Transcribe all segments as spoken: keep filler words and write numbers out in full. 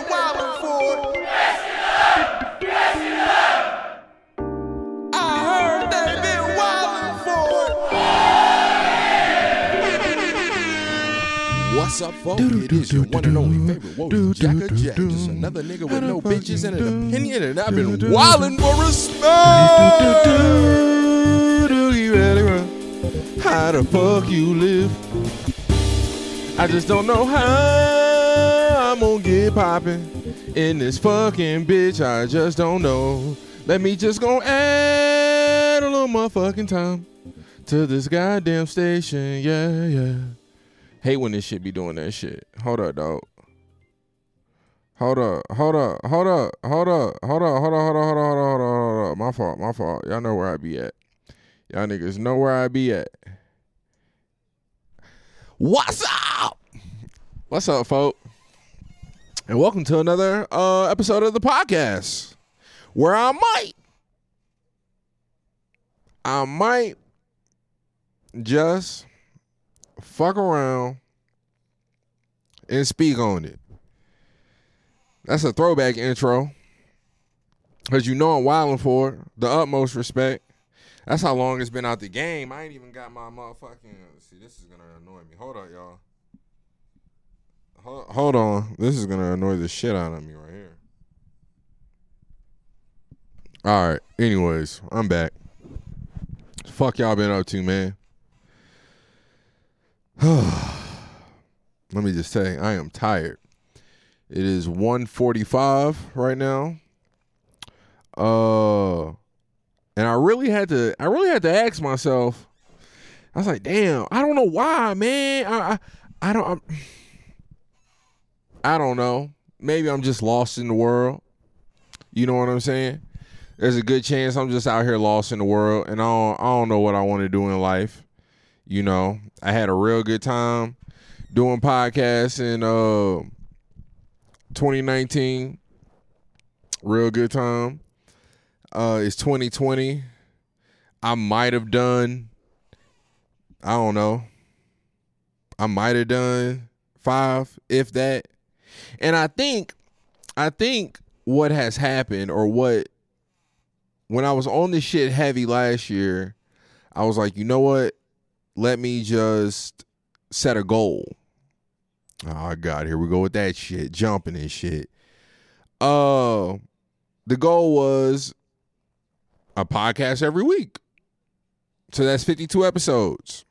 say Wyvern Ford. Yes, you love. Yes, you love. I heard they've been Wyvern Ford. Oh, yeah. What's up, folks? It is your one and only favorite warrior, Jack or Jack. Just another nigga with no bitches and an opinion, and I've been wildin' for a smoke. How the fuck you live? I just don't know how I'm gonna get poppin' in this fucking bitch. I just don't know. Let me just go add a little motherfucking time to this goddamn station. Yeah, yeah. Hate when this shit be doing that shit. Hold up, dog. Hold up, hold up, hold up, hold up, hold up, hold up, hold up, hold up, hold up, hold up, hold up. My fault, my fault. Y'all know where I be at. Y'all niggas know where I be at. What's up? What's up, folk? And welcome to another uh, episode of the podcast where I might, I might just fuck around and speak on it. That's a throwback intro because you know I'm wildin' for it, the utmost respect. That's how long it's been out the game. I ain't even got my motherfucking... See, this is going to annoy me. Hold on, y'all. Hold, hold on. This is going to annoy the shit out of me right here. All right. Anyways, I'm back. Fuck y'all been up to, man. Let me just say, I am tired. It is one forty-five right now. Uh... And I really had to, I really had to ask myself. I was like, "Damn, I don't know why, man. I, I, I don't, I'm, I don't know. Maybe I'm just lost in the world. You know what I'm saying? There's a good chance I'm just out here lost in the world, and I don't, I don't know what I want to do in life. You know, I had a real good time doing podcasts in uh, twenty nineteen. Real good time." Uh, it's twenty twenty. I might have done, I don't know. I might have done five, if that. And I think, I think what has happened or what, when I was on this shit heavy last year, I was like, you know what? Let me just set a goal. Oh, God, here we go with that shit. Jumping and shit. Uh, the goal was a podcast every week. So that's fifty-two episodes.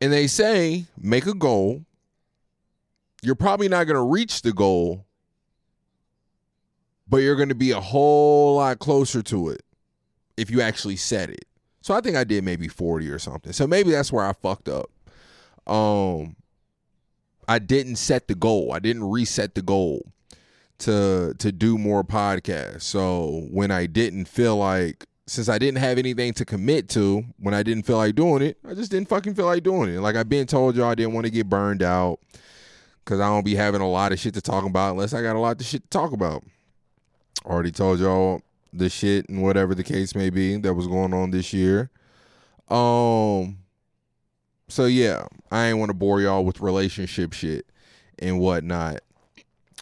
And they say, make a goal. You're probably not going to reach the goal, but you're going to be a whole lot closer to it if you actually set it. So I think I did maybe forty or something. So maybe that's where I fucked up. Um, I didn't set the goal. I didn't reset the goal to to do more podcasts. So when I didn't feel like, since I didn't have anything to commit to, when I didn't feel like doing it, I just didn't fucking feel like doing it. Like I've been told y'all I didn't want to get burned out because I don't be having a lot of shit to talk about unless I got a lot of shit to talk about. Already told y'all the shit and whatever the case may be that was going on this year. Um. So yeah, I ain't want to bore y'all with relationship shit and whatnot.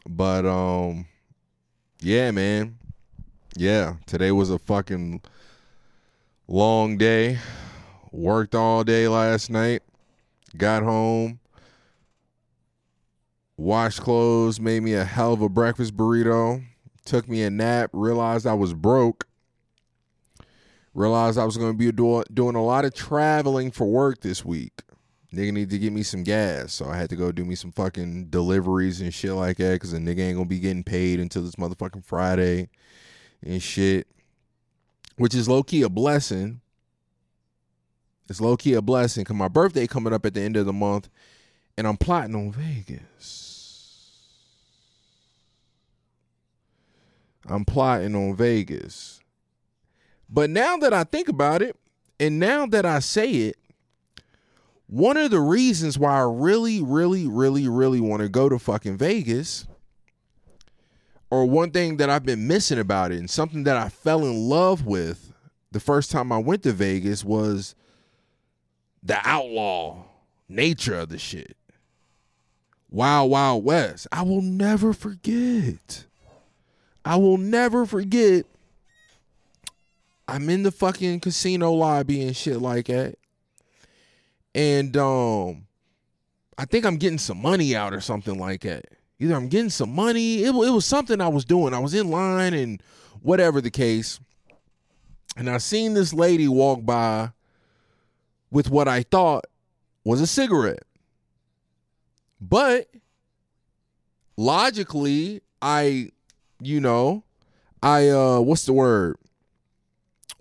But, um, yeah, man. Yeah, today was a fucking long day. Worked all day last night. Got home. Washed clothes. Made me a hell of a breakfast burrito. Took me a nap. Realized I was broke. Realized I was going to be do- doing a lot of traveling for work this week. Nigga need to get me some gas, so I had to go do me some fucking deliveries and shit like that because a nigga ain't gonna be getting paid until this motherfucking Friday and shit, which is low-key a blessing. It's low-key a blessing because my birthday coming up at the end of the month and I'm plotting on Vegas. I'm plotting on Vegas. But now that I think about it and now that I say it, one of the reasons why I really, really, really, really want to go to fucking Vegas, or one thing that I've been missing about it and something that I fell in love with the first time I went to Vegas, was the outlaw nature of the shit. Wild Wild West. I will never forget. I will never forget. I'm in the fucking casino lobby and shit like that. And um, I think I'm getting some money out or something like that. Either I'm getting some money. It, it was something I was doing. I was in line and whatever the case. And I seen this lady walk by with what I thought was a cigarette. But logically, I, you know, I, uh, what's the word?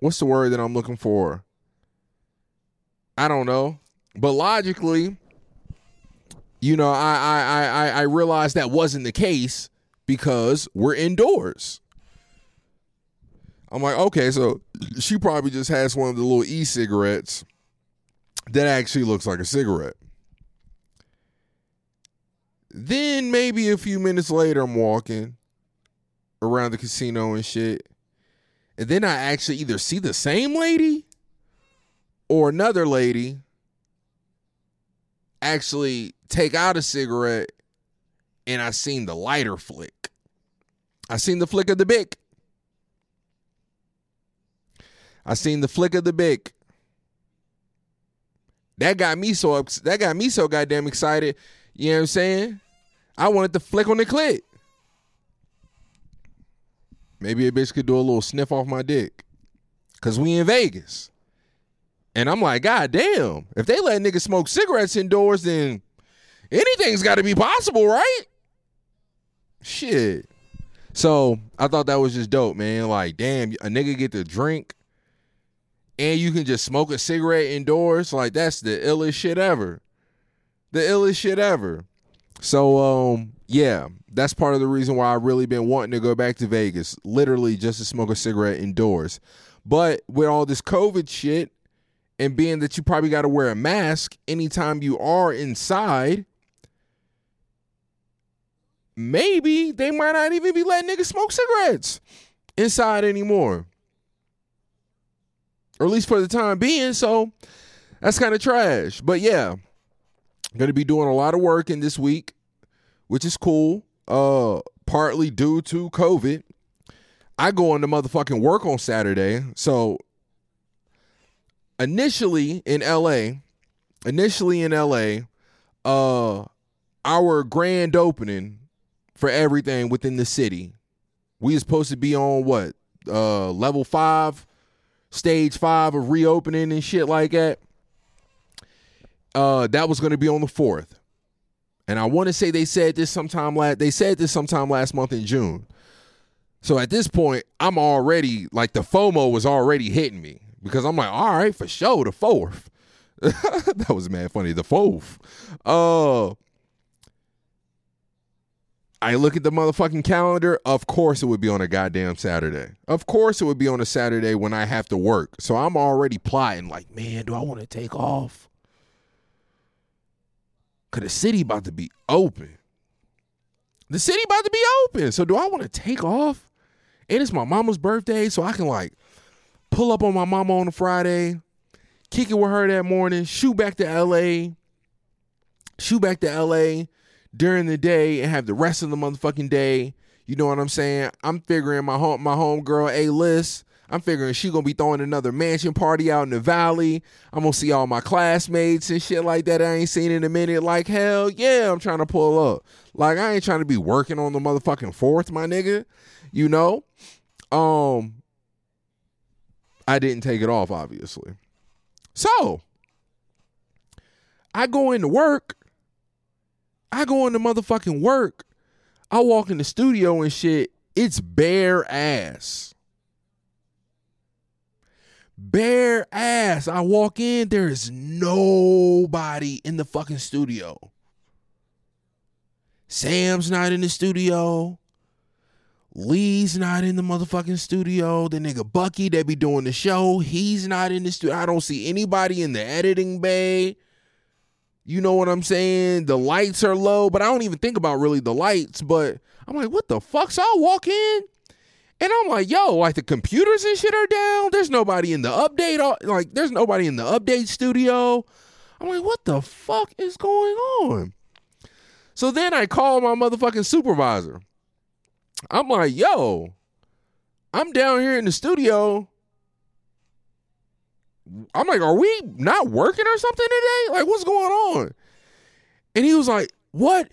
What's the word that I'm looking for? I don't know. But logically, you know, I, I, I, I realized that wasn't the case because we're indoors. I'm like, okay, so she probably just has one of the little e-cigarettes that actually looks like a cigarette. Then maybe a few minutes later, I'm walking around the casino and shit. And then I actually either see the same lady or another lady actually take out a cigarette, and I seen the lighter flick. I seen the flick of the bick. I seen the flick of the bick. That got me so ups- that got me so goddamn excited. You know what I'm saying? I wanted to flick on the clit. Maybe a bitch could do a little sniff off my dick. Cause we in Vegas. And I'm like, God damn. If they let niggas smoke cigarettes indoors, then anything's gotta be possible, right? Shit. So I thought that was just dope, man. Like, damn, a nigga get to drink and you can just smoke a cigarette indoors. Like, that's the illest shit ever. The illest shit ever. So, um, yeah, that's part of the reason why I've really been wanting to go back to Vegas, literally just to smoke a cigarette indoors. But with all this COVID shit and being that you probably got to wear a mask anytime you are inside, maybe they might not even be letting niggas smoke cigarettes inside anymore. Or at least for the time being. So that's kind of trash. But yeah. Going to be doing a lot of work in this week, which is cool, uh, partly due to COVID. I go into motherfucking work on Saturday. So initially in L A, initially in L A, uh, our grand opening for everything within the city, we are supposed to be on what? Uh, level five, stage five of reopening and shit like that. Uh, that was going to be on the fourth. And I want to say they said this sometime last, they said this sometime last month in June. So at this point, I'm already, like, the FOMO was already hitting me because I'm like, all right, for sure, the fourth. That was mad funny, the fourth. Uh, I look at the motherfucking calendar. Of course it would be on a goddamn Saturday. Of course it would be on a Saturday when I have to work. So I'm already plotting, like, man, do I want to take off? Because the city about to be open. The city about to be open. So do I want to take off? And it's my mama's birthday, so I can, like, pull up on my mama on a Friday, kick it with her that morning, shoot back to L A, shoot back to L A during the day and have the rest of the motherfucking day. You know what I'm saying? I'm figuring my home, my homegirl A-List, I'm figuring she gonna be throwing another mansion party out in the valley. I'm gonna see all my classmates and shit like that I ain't seen in a minute. Like, hell yeah, I'm trying to pull up. Like, I ain't trying to be working on the motherfucking fourth, my nigga. You know? Um, I didn't take it off, obviously. So, I go into work. I go into motherfucking work. I walk in the studio and shit. It's bare ass. Bare ass. I walk in, there is nobody in the fucking studio. Sam's not in the studio. Lee's not in the motherfucking studio. The nigga Bucky that be doing the show, he's not in the studio. I don't see anybody in the editing bay. You know what I'm saying? The lights are low, but I don't even think about really the lights, but I'm like, what the fuck? So I walk in. And I'm like, yo, like the computers and shit are down. There's nobody in the update. Like, there's nobody in the update studio. I'm like, what the fuck is going on? So then I call my motherfucking supervisor. I'm like, yo, I'm down here in the studio. I'm like, are we not working or something today? Like, what's going on? And he was like, what?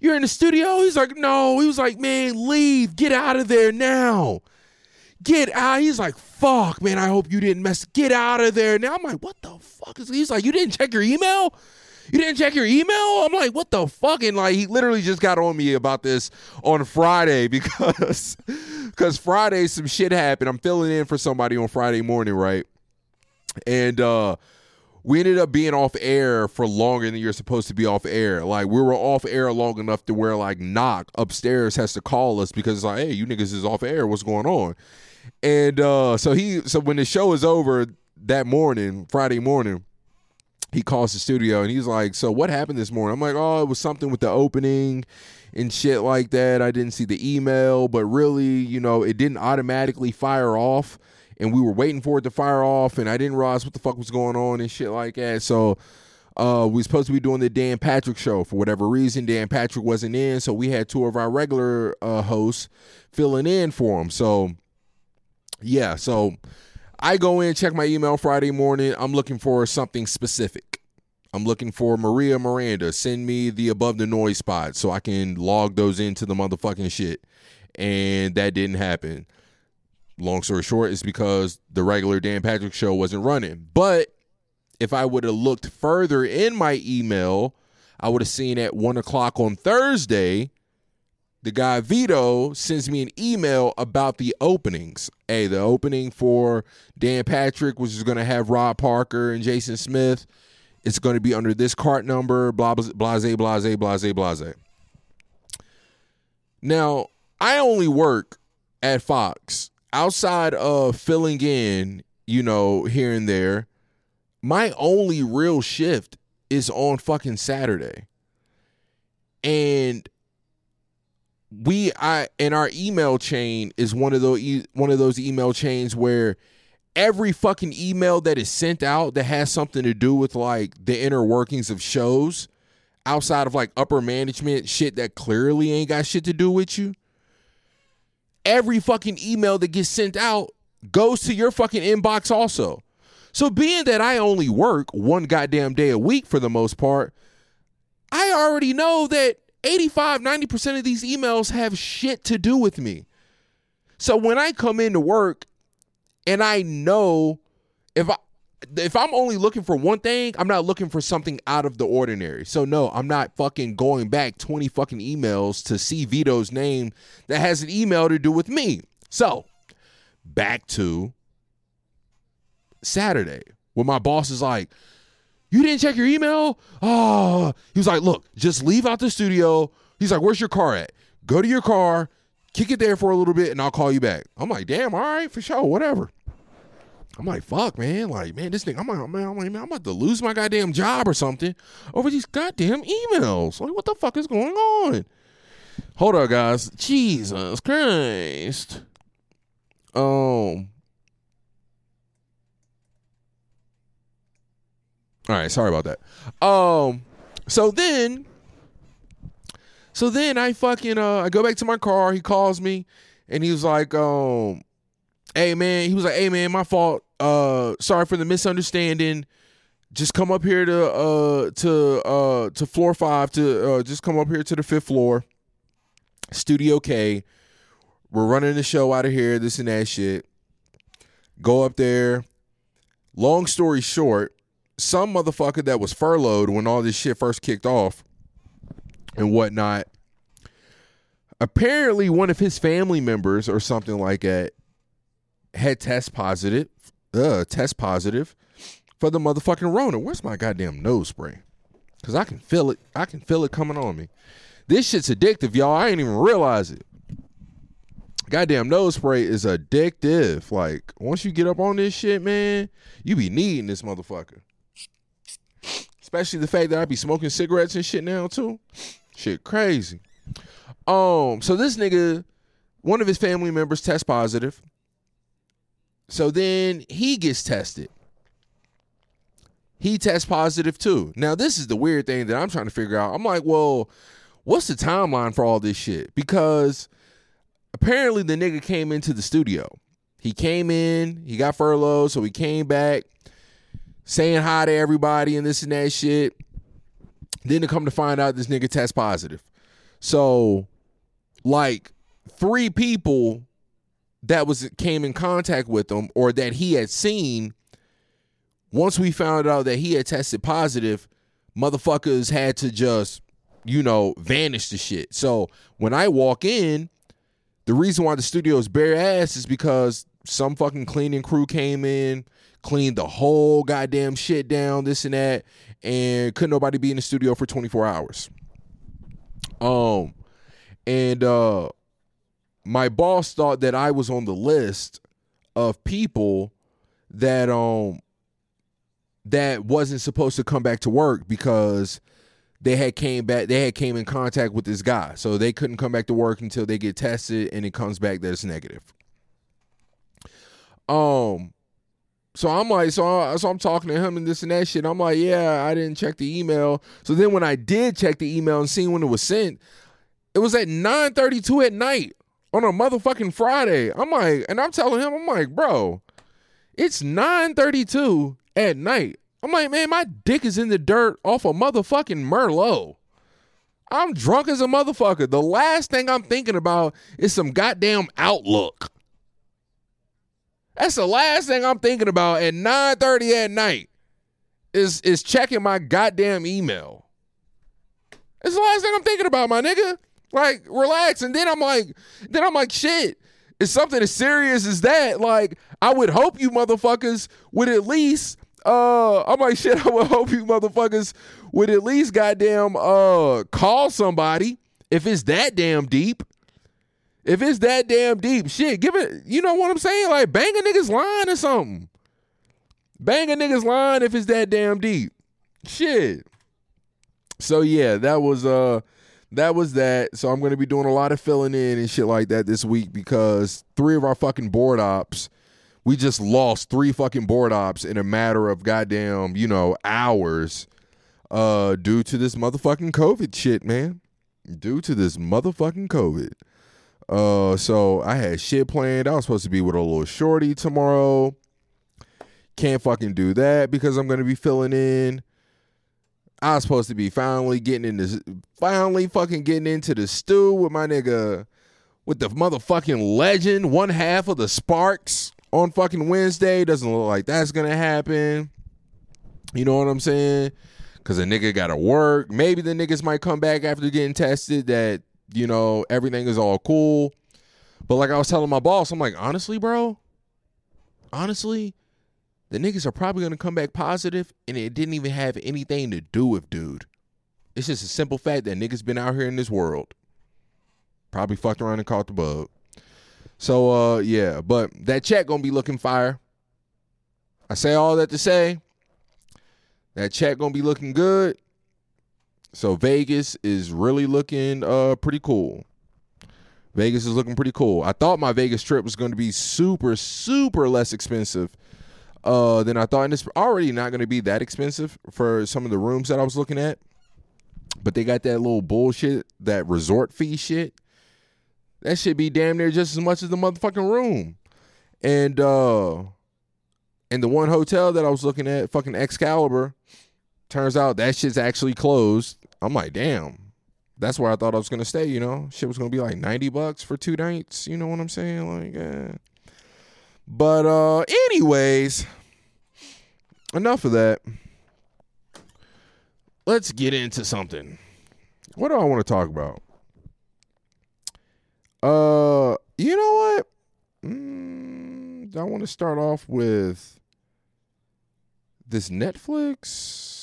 You're in the studio? He's like, no. He was like, man, leave. Get out of there now. Get out. He's like, fuck, man, I hope you didn't mess. Get out of there now. I'm like, what the fuck is he's like, you didn't check your email? You didn't check your email? I'm like, what the fuck? And like, he literally just got on me about this on Friday because because Friday some shit happened. I'm filling in for somebody on Friday morning, right? And uh, we ended up being off air for longer than you're supposed to be off air. Like, we were off air long enough to where like Knock upstairs has to call us because it's like, hey, you niggas is off air. What's going on? And uh, so he so when the show is over that morning, Friday morning, he calls the studio and he's like, so what happened this morning? I'm like, oh, it was something with the opening and shit like that. I didn't see the email, but really, you know, it didn't automatically fire off and we were waiting for it to fire off and I didn't realize what the fuck was going on and shit like that. So uh, we were supposed to be doing the Dan Patrick show. For whatever reason, Dan Patrick wasn't in, so we had two of our regular uh, hosts filling in for him. So, yeah, so I go in, check my email Friday morning. I'm looking for something specific. I'm looking for Maria Miranda. Send me the above the noise spot so I can log those into the motherfucking shit. And that didn't happen. Long story short, it's because the regular Dan Patrick show wasn't running. But if I would have looked further in my email, I would have seen at one o'clock on Thursday, the guy Vito sends me an email about the openings. Hey, the opening for Dan Patrick, which is going to have Rob Parker and Jason Smith, it's going to be under this cart number, blah, blah, blase, blase, blase, blase. Now, I only work at Fox. Outside of filling in, you know, here and there, my only real shift is on fucking Saturday. And we, I, and our email chain is one of those, one of those email chains where every fucking email that is sent out that has something to do with like the inner workings of shows outside of like upper management shit that clearly ain't got shit to do with you. Every fucking email that gets sent out goes to your fucking inbox also. So being that I only work one goddamn day a week for the most part, I already know that eighty-five, ninety percent of these emails have shit to do with me. So when I come into work and I know if I, if I'm only looking for one thing, I'm not looking for something out of the ordinary. So no, I'm not fucking going back twenty fucking emails to see Vito's name that has an email to do with me. So back to Saturday when my boss is like, you didn't check your email? Oh, he was like, look, just leave out the studio. He's like, where's your car at? Go to your car, kick it there for a little bit, and I'll call you back. I'm like, damn, all right, for sure, whatever. I'm like, fuck, man. Like, man, this thing, I'm like, I'm like, man, I'm about to lose my goddamn job or something over these goddamn emails. Like, what the fuck is going on? Hold up, guys. Jesus Christ. Um. All right, sorry about that. Um, so then, so then I fucking uh, I go back to my car. He calls me, and he was like, um, "Hey man," he was like, "Hey man, my fault. Uh, sorry for the misunderstanding. Just come up here to uh to uh to floor five to uh, just come up here to the fifth floor, Studio K. We're running the show out of here. This and that shit. Go up there. Long story short." Some motherfucker that was furloughed when all this shit first kicked off and whatnot, apparently one of his family members or something like that had test positive, uh, test positive for the motherfucking Rona. Where's my goddamn nose spray? Because I can feel it. I can feel it coming on me. This shit's addictive, y'all. I ain't even realize it. Goddamn nose spray is addictive. Like, once you get up on this shit, man, you be needing this motherfucker. Especially the fact that I be smoking cigarettes and shit now too. Shit crazy. Um, so this nigga, one of his family members test positive. So then he gets tested. He tests positive too. Now this is the weird thing that I'm trying to figure out. I'm like, well, what's the timeline for all this shit? Because apparently the nigga came into the studio. He came in, he got furloughed, so he came back saying hi to everybody and this and that shit. Then to come to find out this nigga test positive. So, like, three people that was came in contact with him or that he had seen, once we found out that he had tested positive, motherfuckers had to just, you know, vanish the shit. So when I walk in, the reason why the studio is bare ass is because some fucking cleaning crew came in, cleaned the whole goddamn shit down, this and that, and couldn't nobody be in the studio for twenty-four hours. Um, and uh, my boss thought that I was on the list of people that um that wasn't supposed to come back to work because they had came back, they had came in contact with this guy, so they couldn't come back to work until they get tested and it comes back that it's negative. Um. So I'm like, so, I, so I'm talking to him and this and that shit. I'm like, yeah, I didn't check the email. So then when I did check the email and seen when it was sent, it was at nine thirty-two at night on a motherfucking Friday. I'm like, and I'm telling him, I'm like, bro, it's nine thirty-two at night. I'm like, man, my dick is in the dirt off a motherfucking Merlot. I'm drunk as a motherfucker. The last thing I'm thinking about is some goddamn Outlook. That's the last thing I'm thinking about at nine thirty at night is, is checking my goddamn email. It's the last thing I'm thinking about, my nigga. Like, relax. And then I'm like, then I'm like, shit, it's something as serious as that. Like, I would hope you motherfuckers would at least, uh, I'm like, shit, I would hope you motherfuckers would at least goddamn uh, call somebody if it's that damn deep. If it's that damn deep, shit, give it, you know what I'm saying? Like, bang a nigga's line or something. Bang a nigga's line if it's that damn deep. Shit. So, yeah, that was, uh, that was that. So I'm going to be doing a lot of filling in and shit like that this week because three of our fucking board ops, we just lost three fucking board ops in a matter of goddamn, you know, hours uh, due to this motherfucking COVID shit, man. Due to this motherfucking COVID. Uh, so I had shit planned. I was supposed to be with a little shorty tomorrow. Can't fucking do that because I'm going to be filling in. I was supposed to be finally getting in this, finally fucking getting into the stew with my nigga, with the motherfucking legend, one half of the Sparks on fucking Wednesday. Doesn't look like that's going to happen. You know what I'm saying? Because a nigga got to work. Maybe the niggas might come back after getting tested that, you know, everything is all cool. But like I was telling my boss, I'm like, honestly, bro, honestly, the niggas are probably going to come back positive, and it didn't even have anything to do with dude. It's just a simple fact that niggas been out here in this world. Probably fucked around and caught the bug. So, uh, yeah, but that check going to be looking fire. I say all that to say that check going to be looking good. So Vegas is really looking uh pretty cool. Vegas is looking pretty cool. I thought my Vegas trip was going to be super, super less expensive uh, than I thought. And it's already not going to be that expensive for some of the rooms that I was looking at. But they got that little bullshit, that resort fee shit. That shit be damn near just as much as the motherfucking room. And, uh, and the one hotel that I was looking at, fucking Excalibur, turns out that shit's actually closed. I'm like, damn, that's where I thought I was going to stay, you know? Shit was going to be like ninety bucks for two nights, you know what I'm saying? Like, eh. But uh, anyways, enough of that. Let's get into something. What do I want to talk about? Uh, you know what? Mm, I want to start off with this Netflix.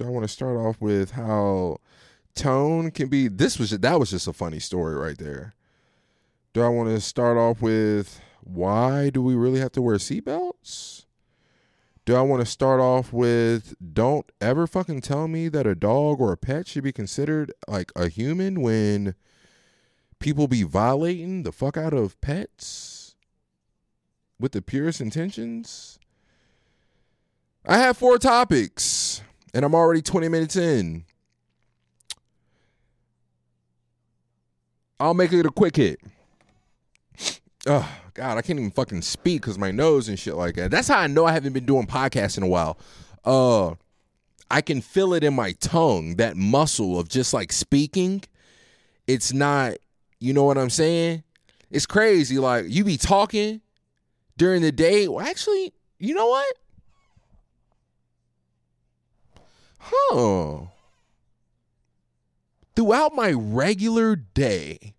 I want to start off with how tone can be. This was that was just a funny story right there. Do I want to start off with why do we really have to wear seatbelts? Do I want to start off with don't ever fucking tell me that a dog or a pet should be considered like a human when people be violating the fuck out of pets with the purest intentions? I have four topics. And I'm already twenty minutes in. I'll make it a quick hit. Oh, God, I can't even fucking speak because my nose and shit like that. That's how I know I haven't been doing podcasts in a while. Uh, I can feel it in my tongue, that muscle of just like speaking. It's not, you know what I'm saying? It's crazy. Like, you be talking during the day. Well, actually, you know what? Huh. Throughout my regular day,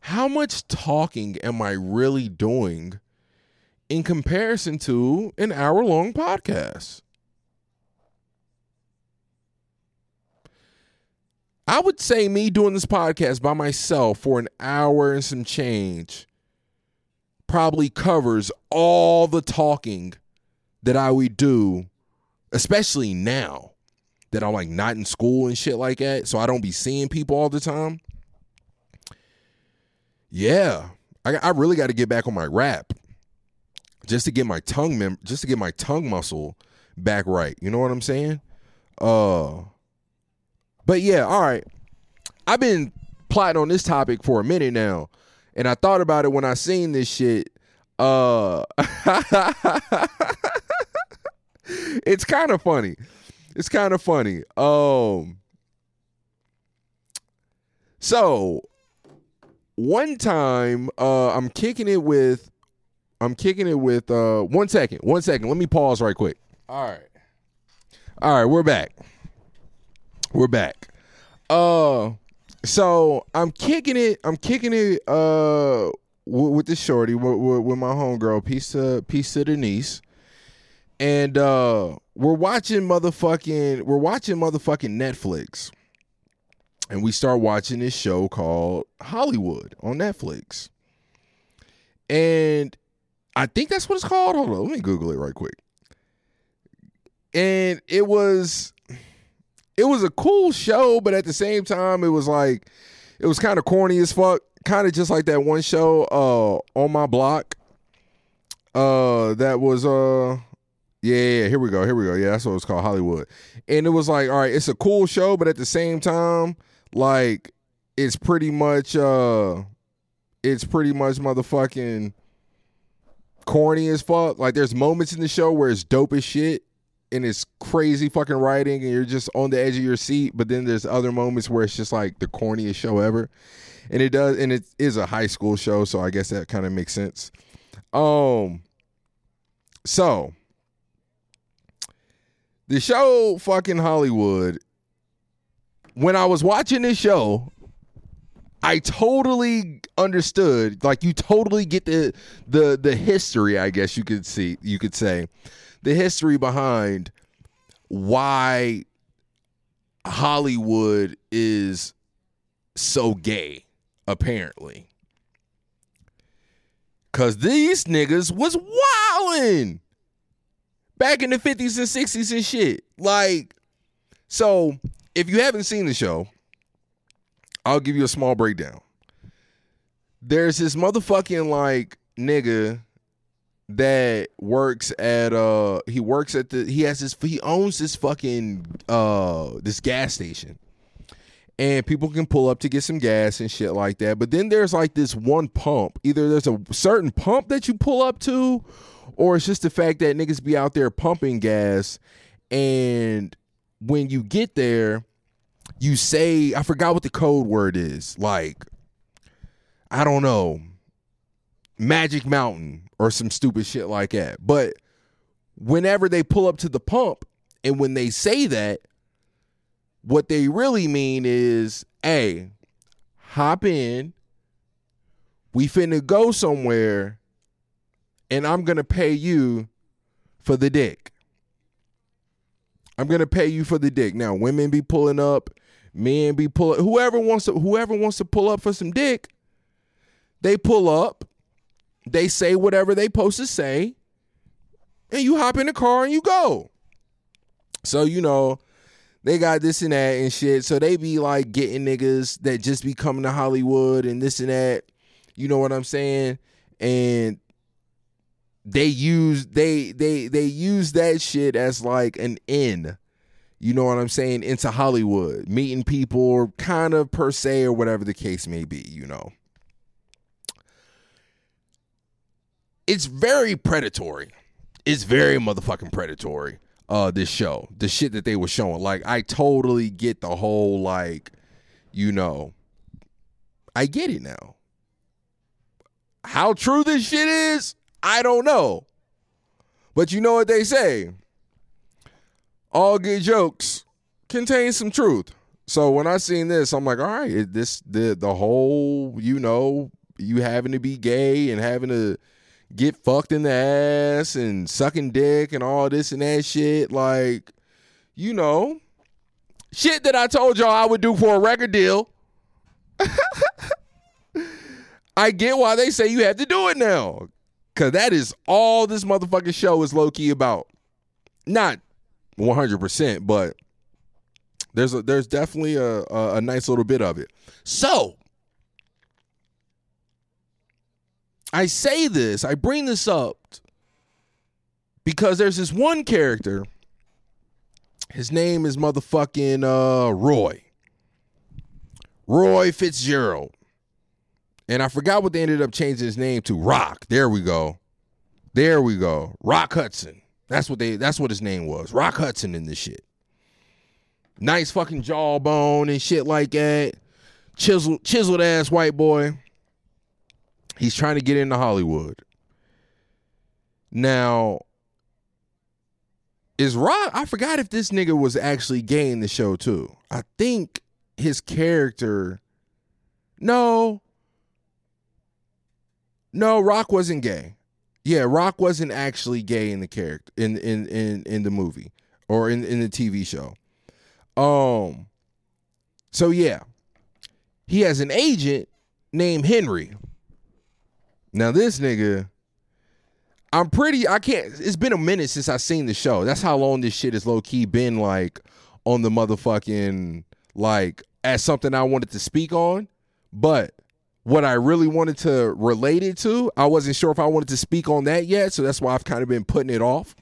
how much talking am I really doing in comparison to an hour-long podcast? I would say me doing this podcast by myself for an hour and some change probably covers all the talking that I would do, especially now that I'm like not in school and shit like that, so I don't be seeing people all the time. Yeah, I, I really got to get back on my rap, just to get my tongue, mem- just to get my tongue muscle back right. You know what I'm saying? Uh, but yeah, all right. I've been plotting on this topic for a minute now, and I thought about it when I seen this shit. Uh, it's kind of funny. It's kind of funny. Um, so one time, uh, I'm kicking it with, I'm kicking it with, uh, one second, one second. Let me pause right quick. All right. All right. We're back. We're back. Uh, so I'm kicking it. I'm kicking it, uh, w- with the shorty, w- w- with my homegirl. Peace to, peace to Denise. And, uh, we're watching motherfucking, we're watching motherfucking Netflix. And we start watching this show called Hollywood on Netflix. And I think that's what it's called. Hold on, let me Google it right quick. And it was, it was a cool show, but at the same time, it was like, it was kind of corny as fuck. Kind of just like that one show, uh, On My Block. Uh, that was, uh, yeah, yeah, here we go, here we go. Yeah, that's what it's called, Hollywood. And it was like, all right, it's a cool show, but at the same time, like, it's pretty much, uh, it's pretty much motherfucking corny as fuck. Like, there's moments in the show where it's dope as shit, and it's crazy fucking writing, and you're just on the edge of your seat, but then there's other moments where it's just, like, the corniest show ever. And it does, and it is a high school show, so I guess that kind of makes sense. Um, so... The show fucking Hollywood, when I was watching this show, I totally understood, like you totally get the the the history, I guess you could see, you could say, the history behind why Hollywood is so gay, apparently. 'Cause these niggas was wildin'. Back in the fifties and sixties and shit. Like, so if you haven't seen the show, I'll give you a small breakdown. There's this motherfucking like nigga that works at uh he works at the he has this he owns this fucking uh this gas station. And people can pull up to get some gas and shit like that. But then there's like this one pump. Either there's a certain pump that you pull up to, or it's just the fact that niggas be out there pumping gas, and when you get there, you say, I forgot what the code word is, like, I don't know, Magic Mountain or some stupid shit like that. But whenever they pull up to the pump, and when they say that, what they really mean is, hey, hop in, we finna go somewhere, and I'm going to pay you for the dick. I'm going to pay you for the dick. Now, women be pulling up, men be pulling, whoever wants to whoever wants to pull up for some dick, they pull up, they say whatever they supposed to say, and you hop in the car and you go. So, you know, they got this and that and shit. So they be like getting niggas that just be coming to Hollywood and this and that. You know what I'm saying? And They use they they they use that shit as like an in, you know what I'm saying, into Hollywood, meeting people kind of per se or whatever the case may be, you know. It's very predatory. It's very motherfucking predatory, uh, this show, the shit that they were showing. Like, I totally get the whole, like, you know, I get it now. How true this shit is, I don't know. But you know what they say? All good jokes contain some truth. So when I seen this, I'm like, all right, this the the whole, you know, you having to be gay and having to get fucked in the ass and sucking dick and all this and that shit. Like, you know, shit that I told y'all I would do for a record deal. I get why they say you have to do it now. Because that is all this motherfucking show is low-key about. Not one hundred percent, but there's a, there's definitely a, a, a nice little bit of it. So, I say this, I bring this up because there's this one character. His name is motherfucking uh, Roy. Roy Fitzgerald. And I forgot what they ended up changing his name to. Rock. There we go. There we go. Rock Hudson. That's what they that's what his name was. Rock Hudson in this shit. Nice fucking jawbone and shit like that. Chiseled chiseled ass white boy. He's trying to get into Hollywood. Now, is Rock, I forgot if this nigga was actually gay in the show too. I think his character No. No, Rock wasn't gay. Yeah, Rock wasn't actually gay in the character in in in, in the movie or in, in the T V show. Um so yeah. He has an agent named Henry. Now this nigga, I'm pretty I can't it's been a minute since I've seen the show. That's how long this shit has low key been like on the motherfucking like as something I wanted to speak on, but what I really wanted to relate it to, I wasn't sure if I wanted to speak on that yet, so that's why I've kind of been putting it off.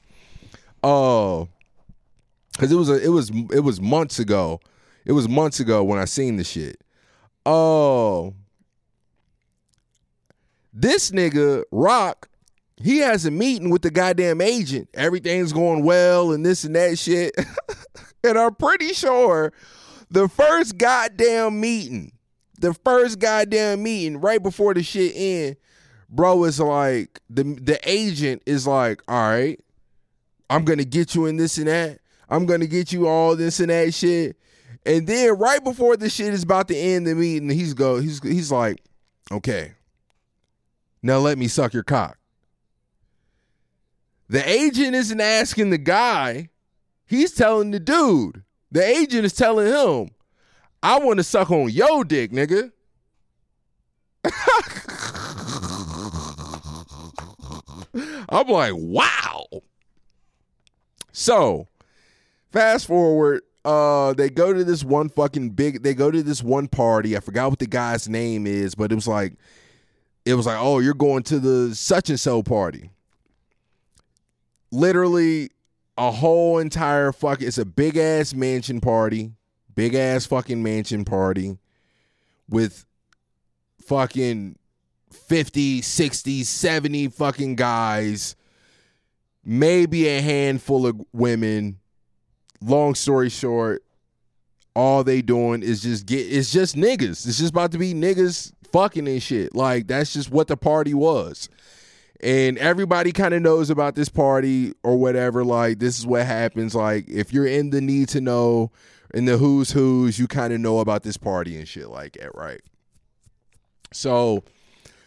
Uh, cause it was a, it was it was months ago, it was months ago when I seen the shit. Oh, uh, this nigga Rock, he has a meeting with the goddamn agent. Everything's going well and this and that shit, and I'm pretty sure the first goddamn meeting. The first goddamn meeting right before the shit end, bro, is like, the the agent is like, all right, I'm going to get you in this and that. I'm going to get you all this and that shit. And then right before the shit is about to end the meeting, he's go he's he's like, okay, now let me suck your cock. The agent isn't asking the guy. He's telling the dude. The agent is telling him. I want to suck on your dick, nigga. I'm like, wow. So, fast forward, uh, they go to this one fucking big, they go to this one party. I forgot what the guy's name is, but it was like, it was like, oh, you're going to the such and so party. Literally, a whole entire fuck, it's a big ass mansion party. Big ass fucking mansion party with fucking fifty, sixty, seventy fucking guys, maybe a handful of women. Long story short, all they doing is just get, it's just niggas. It's just about to be niggas fucking and shit. Like, that's just what the party was. And everybody kind of knows about this party or whatever. Like, this is what happens. Like, if you're in the need to know, in the who's who's, you kind of know about this party and shit like that, right? So,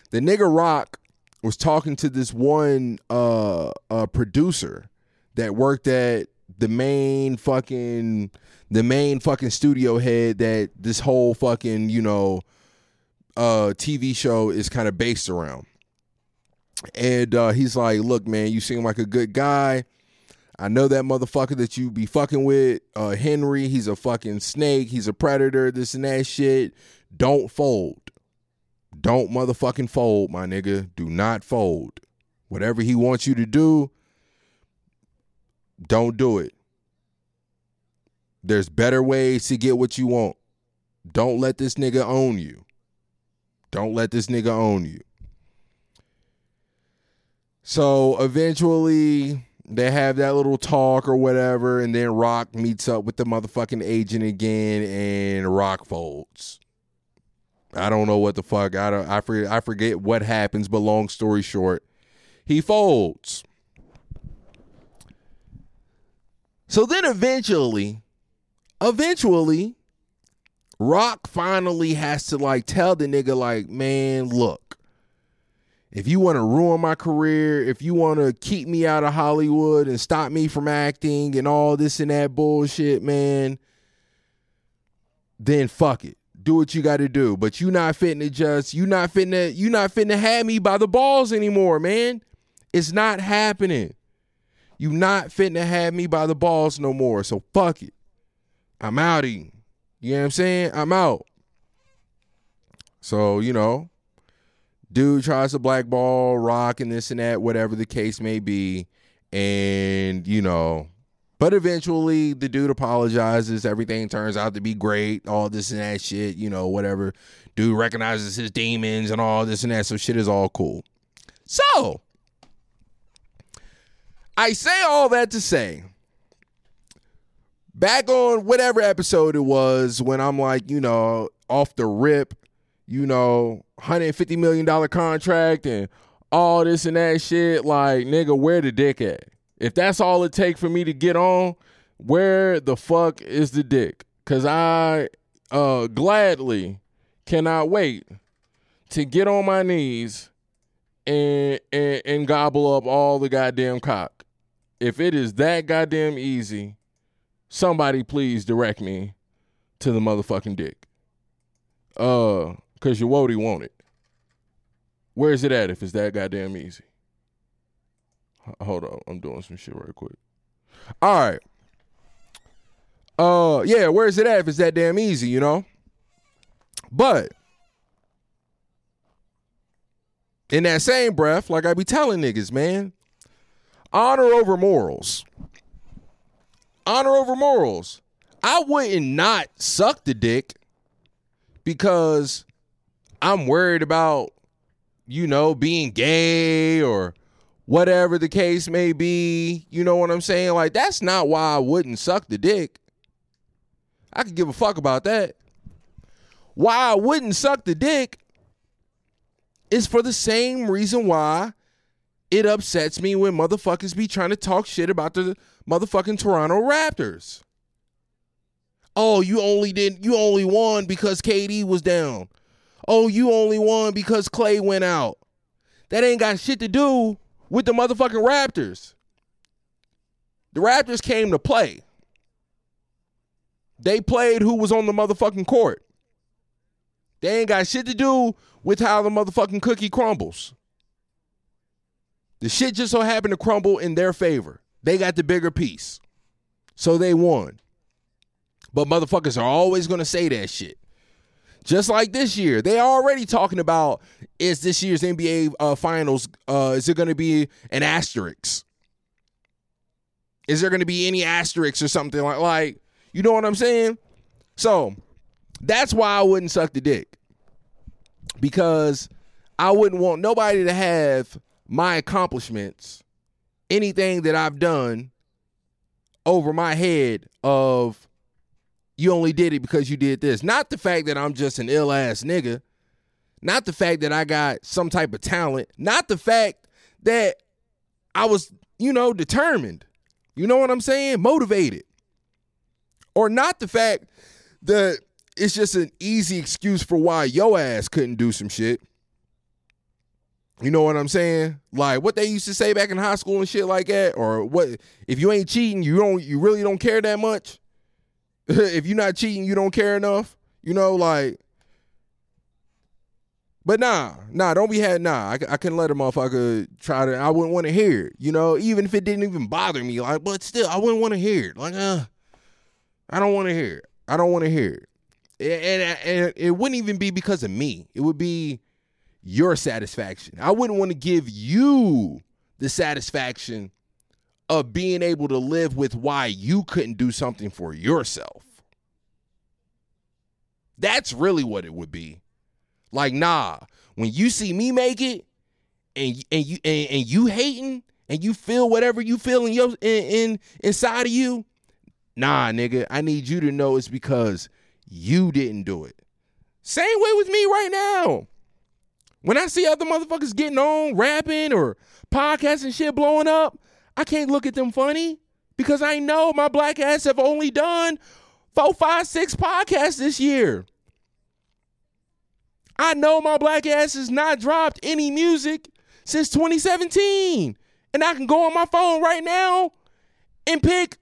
the nigga Rock was talking to this one uh, uh, producer that worked at the main fucking, the main fucking studio head that this whole fucking, you know, uh, T V show is kind of based around. And uh, he's like, look, man, you seem like a good guy. I know that motherfucker that you be fucking with, uh, Henry, he's a fucking snake. He's a predator, this and that shit. Don't fold. Don't motherfucking fold, my nigga. Do not fold. Whatever he wants you to do, don't do it. There's better ways to get what you want. Don't let this nigga own you. Don't let this nigga own you. So eventually they have that little talk or whatever, and then Rock meets up with the motherfucking agent again, and Rock folds. I don't know what the fuck. I don't, I forget, I forget what happens, but long story short, he folds. So then eventually, eventually, Rock finally has to like tell the nigga like, man, look, if you want to ruin my career, if you want to keep me out of Hollywood and stop me from acting and all this and that bullshit, man, then fuck it. Do what you got to do. But you not finna just, you not finna, you not finna have me by the balls anymore, man. It's not happening. You not finna have me by the balls no more. So fuck it. I'm out of you. You know what I'm saying? I'm out. So, you know, dude tries to blackball Rock and this and that, whatever the case may be. And, you know, but eventually the dude apologizes. Everything turns out to be great. All this and that shit, you know, whatever. Dude recognizes his demons and all this and that. So shit is all cool. So I say all that to say, back on whatever episode it was when I'm like, you know, off the rip, you know, one hundred fifty million dollars contract and all this and that shit. Like, nigga, where the dick at? If that's all it takes for me to get on, where the fuck is the dick? Because I uh, gladly cannot wait to get on my knees and, and and gobble up all the goddamn cock. If it is that goddamn easy, somebody please direct me to the motherfucking dick. Uh... Because your Wody want it. Where is it at if it's that goddamn easy? Hold on. I'm doing some shit right quick. All right. Uh, yeah, where is it at if it's that damn easy, you know? But in that same breath, like I be telling niggas, man, honor over morals. Honor over morals. I wouldn't not suck the dick because I'm worried about, you know, being gay or whatever the case may be. You know what I'm saying? Like, that's not why I wouldn't suck the dick. I could give a fuck about that. Why I wouldn't suck the dick is for the same reason why it upsets me when motherfuckers be trying to talk shit about the motherfucking Toronto Raptors. Oh, you only did, you only won because K D was down. Oh, you only won because Clay went out. That ain't got shit to do with the motherfucking Raptors. The Raptors came to play. They played who was on the motherfucking court. They ain't got shit to do with how the motherfucking cookie crumbles. The shit just so happened to crumble in their favor. They got the bigger piece. So they won. But motherfuckers are always going to say that shit. Just like this year, they already talking about, is this year's N B A uh, finals, uh, is it going to be an asterisk? Is there going to be any asterisks or something like, like, you know what I'm saying? So that's why I wouldn't suck the dick, because I wouldn't want nobody to have my accomplishments, anything that I've done, over my head of, you only did it because you did this. Not the fact that I'm just an ill-ass nigga. Not the fact that I got some type of talent. Not the fact that I was, you know, determined. You know what I'm saying? Motivated. Or not the fact that it's just an easy excuse for why your ass couldn't do some shit. You know what I'm saying? Like what they used to say back in high school and shit like that. Or what if you ain't cheating, you don't, you really don't care that much. If you're not cheating, you don't care enough, you know, like, but nah, nah, don't be had, nah, I, I couldn't let a motherfucker try to, I wouldn't want to hear it, you know, even if it didn't even bother me, like, but still, I wouldn't want to hear it, like, uh, I don't want to hear it, I don't want to hear it, and, and, and it wouldn't even be because of me, it would be your satisfaction. I wouldn't want to give you the satisfaction of being able to live with why you couldn't do something for yourself. That's really what it would be. Like, nah, when you see me make it and and you and, and you hating and you feel whatever you feel in your in, in inside of you, nah, nigga, I need you to know it's because you didn't do it. Same way with me right now. When I see other motherfuckers getting on, rapping or podcasts and shit blowing up, I can't look at them funny because I know my black ass have only done four, five, six podcasts this year. I know my black ass has not dropped any music since twenty seventeen. And I can go on my phone right now and pick,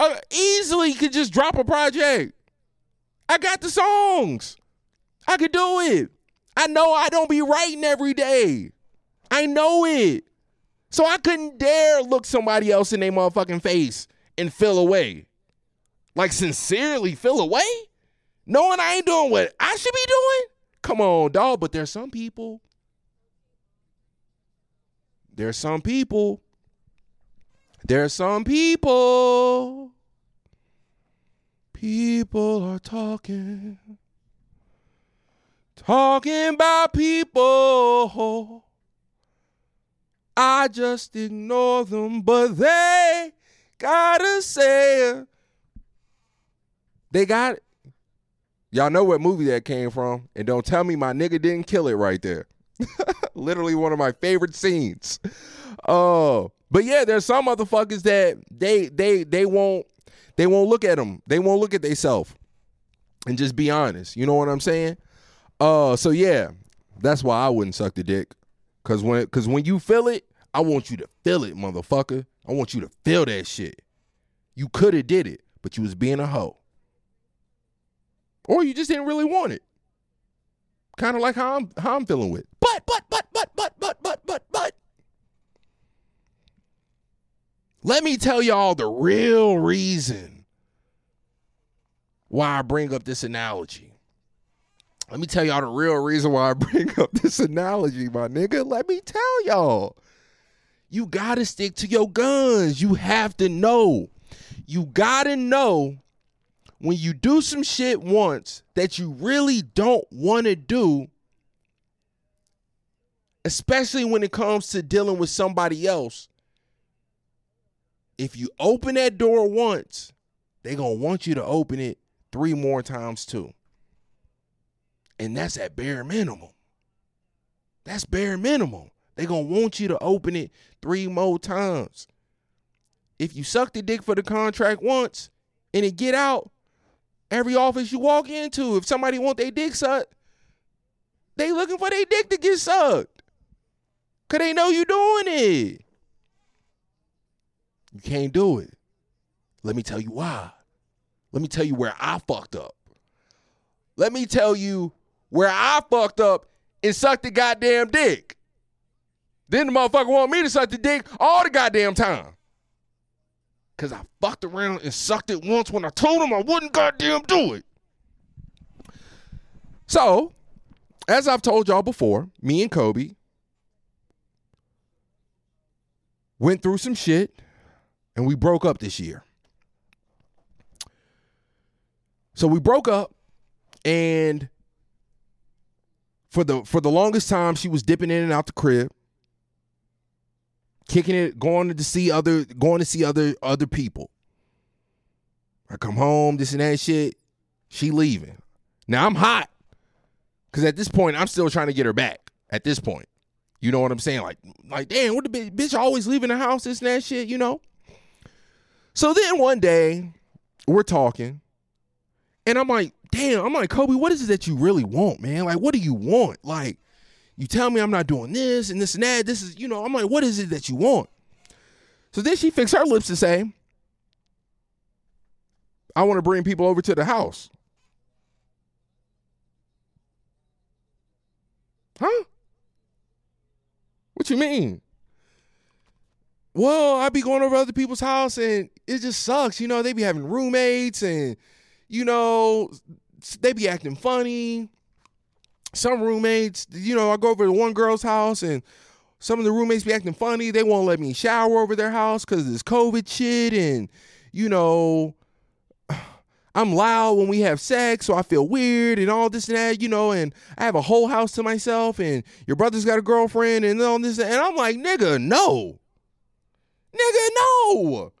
uh, easily could just drop a project. I got the songs. I could do it. I know I don't be writing every day. I know it. So I couldn't dare look somebody else in their motherfucking face and feel away. Like, sincerely feel away? Knowing I ain't doing what I should be doing? Come on, dog. But there's some people. There's some people. There's some people. People are talking. Talking about people. I just ignore them, but they gotta say it. They got it. Y'all know what movie that came from, and don't tell me my nigga didn't kill it right there. Literally one of my favorite scenes. Oh, uh, but yeah, there's some motherfuckers that they they they won't they won't look at them. They won't look at themselves and just be honest. You know what I'm saying? Uh, so yeah, that's why I wouldn't suck the dick, cause when cause when you feel it, I want you to feel it, motherfucker. I want you to feel that shit. You could have did it, but you was being a hoe. Or you just didn't really want it. Kind of like how I'm how I'm feeling with. But, but, but, but, but, but, but, but, but. Let me tell y'all the real reason why I bring up this analogy. Let me tell y'all the real reason why I bring up this analogy, my nigga. Let me tell y'all. You got to stick to your guns. You have to know. You got to know. When you do some shit once that you really don't want to do, especially when it comes to dealing with somebody else, if you open that door once, they're going to want you to open it three more times too. And that's at bare minimum. That's bare minimum. They're going to want you to open it three more times. If you suck the dick for the contract once and it get out, every office you walk into, if somebody want their dick sucked, they looking for their dick to get sucked. Because they know you doing it. You can't do it. Let me tell you why. Let me tell you where I fucked up. Let me tell you where I fucked up and sucked the goddamn dick. Then the motherfucker want me to suck the dick all the goddamn time. Because I fucked around and sucked it once when I told him I wouldn't goddamn do it. So, as I've told y'all before, me and Kobe went through some shit and we broke up this year. So we broke up, and for the for the longest time she was dipping in and out the crib. Kicking it, going to see other, going to see other, other people. I come home, this and that shit. She leaving. Now I'm hot, cause at this point I'm still trying to get her back. At this point, you know what I'm saying? Like, like, damn, what the bitch, bitch always leaving the house, this and that shit, you know. So then one day we're talking, and I'm like, damn, I'm like, Kobe, what is it that you really want, man? Like, what do you want, like? You tell me I'm not doing this and this and that. This is, you know, I'm like, what is it that you want? So then she fixed her lips to say, I want to bring people over to the house. Huh? What you mean? Well, I be going over other people's house and it just sucks. You know, they be having roommates and, you know, they be acting funny. Some roommates, you know, I go over to one girl's house and Some of the roommates be acting funny. They won't let me shower over their house because of this COVID shit. And, you know, I'm loud when we have sex, so I feel weird and all this and that, you know, and I have a whole house to myself and your brother's got a girlfriend and all this. And I'm like, nigga, no. Nigga, no.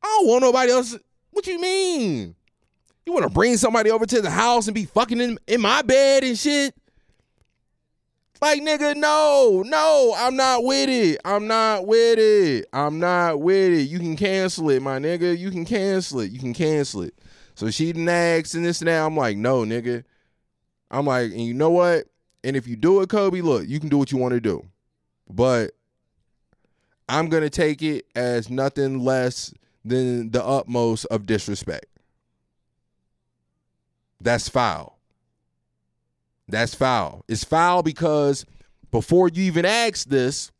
I don't want nobody else. What you mean? You want to bring somebody over to the house and be fucking in, in my bed and shit? Like, nigga, no, no, I'm not with it. I'm not with it. I'm not with it. You can cancel it, my nigga. You can cancel it. You can cancel it. So she nags and this and that. I'm like, no, nigga. I'm like, and you know what? And if you do it, Kobe, look, you can do what you want to do. But I'm going to take it as nothing less than the utmost of disrespect. That's foul. That's foul. It's foul because before you even asked this,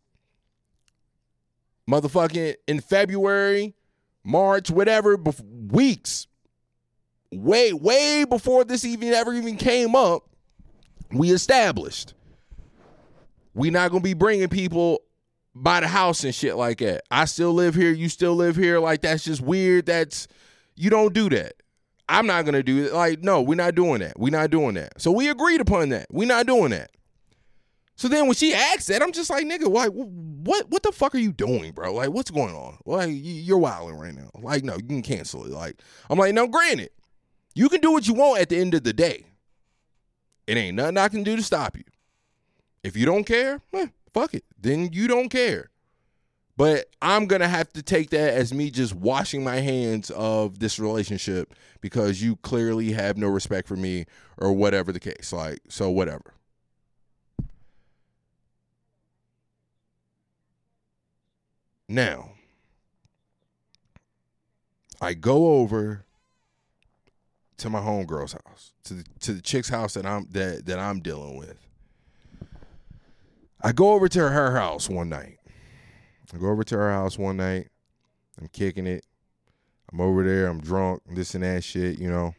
motherfucking in February, March, whatever, bef- weeks, way, way before this even ever even came up, we established we not going to be bringing people by the house and shit like that. I still live here. You still live here. Like, that's just weird. That's, you don't do that. I'm not going to do it. Like, no, we're not doing that. We're not doing that. So we agreed upon that. We're not doing that. So then when she asked that, I'm just like, nigga, why, what what the fuck are you doing, bro? Like, what's going on? Like, you're wilding right now. Like, no, you can cancel it. Like, I'm like, no, granted, you can do what you want at the end of the day. It ain't nothing I can do to stop you. If you don't care, eh, fuck it. Then you don't care. But I'm going to have to take that as me just washing my hands of this relationship because you clearly have no respect for me or whatever the case. Like, so whatever. Now, I go over to my homegirl's house, to the, to the chick's house that I'm that, that I'm dealing with. I go over to her house one night. I go over to her house one night. I'm kicking it. I'm over there. I'm drunk, this and that shit, you know.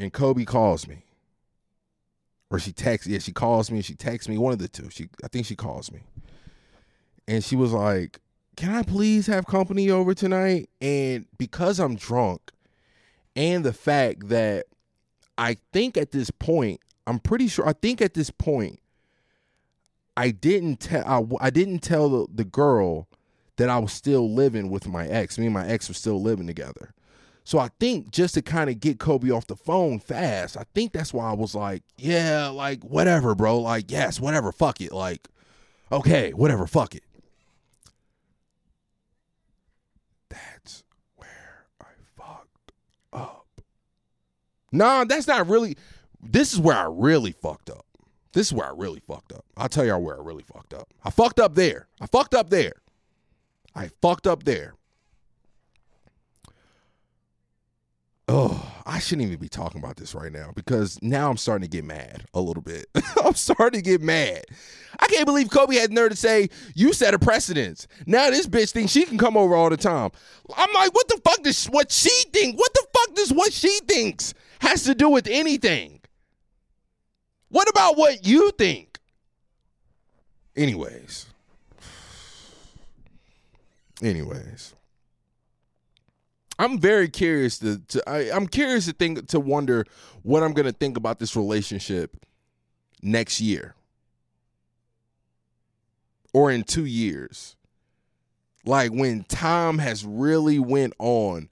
And Kobe calls me. Or she texts. Yeah, she calls me. She texts me. One of the two. She, I think she calls me. And she was like, can I please have company over tonight? And because I'm drunk and the fact that I think at this point, I'm pretty sure, I think at this point, I didn't tell I, I didn't tell the, the girl that I was still living with my ex. Me and my ex were still living together. So I think just to kind of get Kobe off the phone fast, I think that's why I was like, yeah, like, whatever, bro. Like, yes, whatever, fuck it. Like, okay, whatever, fuck it. That's where I fucked up. Nah, that's not really, this is where I really fucked up. This is where I really fucked up. I'll tell y'all where I really fucked up. I fucked up there. I fucked up there. I fucked up there. Oh, I shouldn't even be talking about this right now because now I'm starting to get mad a little bit. I'm starting to get mad. I can't believe Kobe had the nerve to say, you set a precedence. Now this bitch thinks she can come over all the time. I'm like, what the fuck does what she think? What the fuck does what she thinks has to do with anything? What about what you think? Anyways. Anyways. I'm very curious to, to I, I'm curious to think to wonder what I'm going to think about this relationship next year. Or in two years. Like when time has really went on,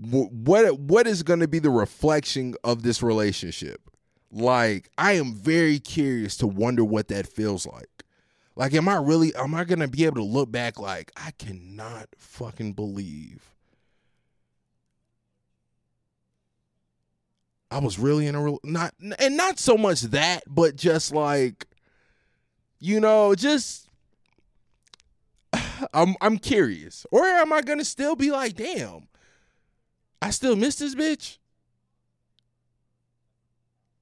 what what is going to be the reflection of this relationship? Like, I am very curious to wonder what that feels like. Like, am I really, am I going to be able to look back like, I cannot fucking believe I was really in a, re- not, and not so much that, but just like, you know, just, I'm, I'm curious. Or am I going to still be like, damn, I still miss this bitch?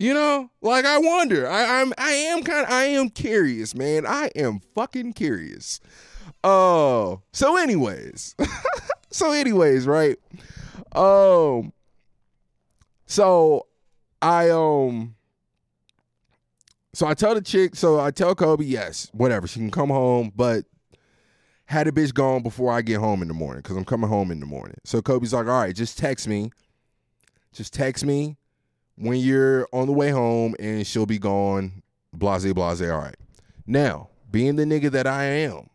You know, like I wonder, I, I'm, I am kind of, I am curious, man. I am fucking curious. Oh, uh, so anyways, so anyways, right? Um, so I, um, So I tell the chick, so I tell Kobe, yes, whatever, she can come home, but had a bitch gone before I get home in the morning because I'm coming home in the morning. So Kobe's like, all right, just text me. Just text me when you're on the way home and she'll be gone, blase, blase, all right. Now, being the nigga that I am,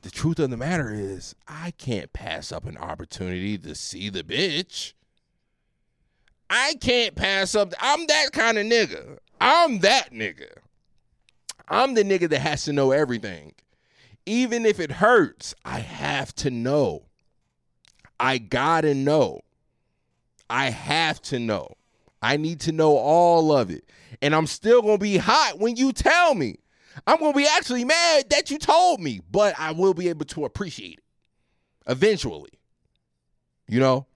the truth of the matter is I can't pass up an opportunity to see the bitch. I can't pass up. I'm that kind of nigga. I'm that nigga. I'm the nigga that has to know everything. Even if it hurts, I have to know. I gotta know. I have to know. I need to know all of it. And I'm still gonna be hot when you tell me. I'm gonna be actually mad that you told me, but I will be able to appreciate it eventually. You know?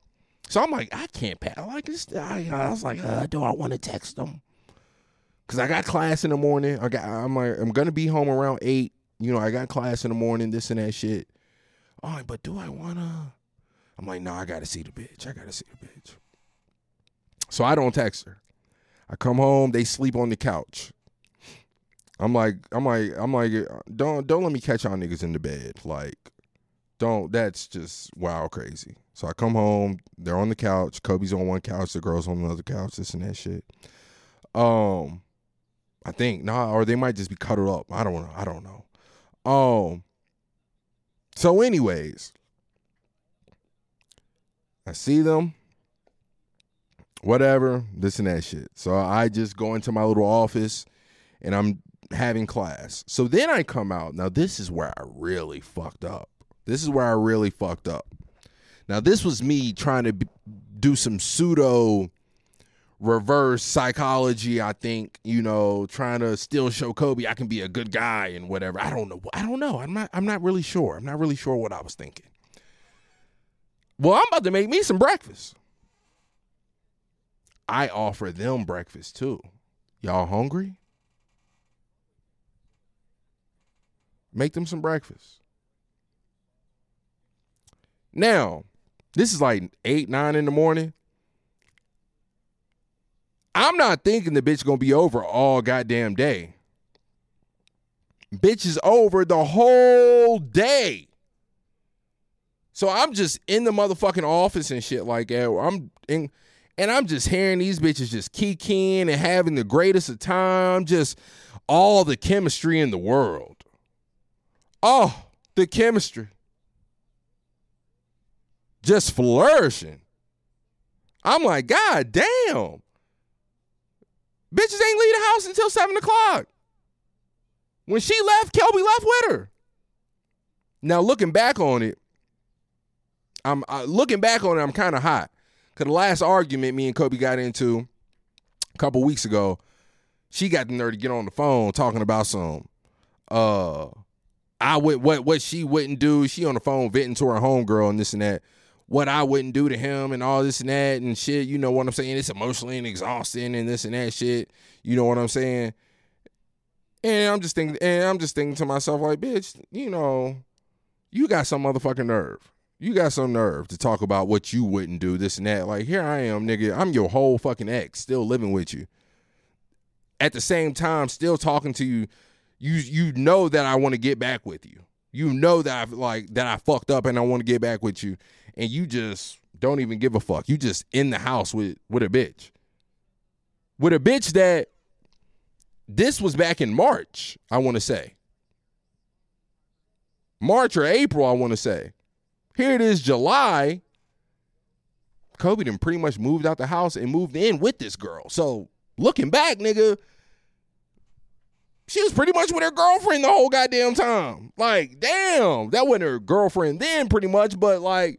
So I'm like, I can't pass. I like this. I, I was like, uh, do I want to text them? Cause I got class in the morning. I got. I'm like, I'm gonna be home around eight. You know, I got class in the morning, this and that shit. All right, but do I wanna? I'm like, no, I gotta see the bitch. I gotta see the bitch. So I don't text her. I come home, they sleep on the couch. I'm like, I'm like, I'm like, don't don't let me catch y'all niggas in the bed. Like, don't, that's just wild crazy. So I come home, they're on the couch, Kobe's on one couch, the girl's on another couch, this and that shit. Um, I think, nah, or they might just be cuddled up. I don't know, I don't know. Um, so anyways, I see them, whatever, this and that shit. So I just go into my little office and I'm having class. So then I come out. Now this is where I really fucked up. This is where I really fucked up. Now this was me trying to b- do some pseudo reverse psychology, I think, you know, trying to still show Kobe I can be a good guy and whatever. I don't know. I don't know. I'm not I'm not really sure. I'm not really sure what I was thinking. Well, I'm about to make me some breakfast. I offer them breakfast too. Y'all hungry? Make them some breakfast. Now, this is like eight, nine in the morning. I'm not thinking the bitch gonna be over all goddamn day. Bitch is over the whole day. So I'm just in the motherfucking office and shit like that. I'm in, and I'm just hearing these bitches just kikiing and having the greatest of time. Just all the chemistry in the world. Oh, the chemistry. Just flourishing. I'm like, God damn. Bitches ain't leave the house until seven o'clock. When she left, Kobe left with her. Now, looking back on it, I'm uh, looking back on it, I'm kind of hot. Because the last argument me and Kobe got into a couple weeks ago, she got the nerve to get on the phone talking about some, uh, I would, what, what she wouldn't do. She on the phone venting to her homegirl and this and that. What I wouldn't do to him and all this and that and shit. You know what I'm saying? It's emotionally and exhausting and this and that shit. You know what I'm saying? And I'm just thinking, and I'm just thinking to myself, like, bitch, you know, you got some motherfucking nerve. You got some nerve to talk about what you wouldn't do, this and that. Like, here I am, nigga. I'm your whole fucking ex, still living with you. At the same time, still talking to you. You you know that I want to get back with you. You know that I've like that I fucked up and I want to get back with you. And you just don't even give a fuck. You just in the house with, with a bitch. With a bitch that this was back in March, I want to say. March or April, I want to say. Here it is, July. Kobe done pretty much moved out the house and moved in with this girl. So looking back, nigga, she was pretty much with her girlfriend the whole goddamn time. Like, damn, that wasn't her girlfriend then pretty much, but like,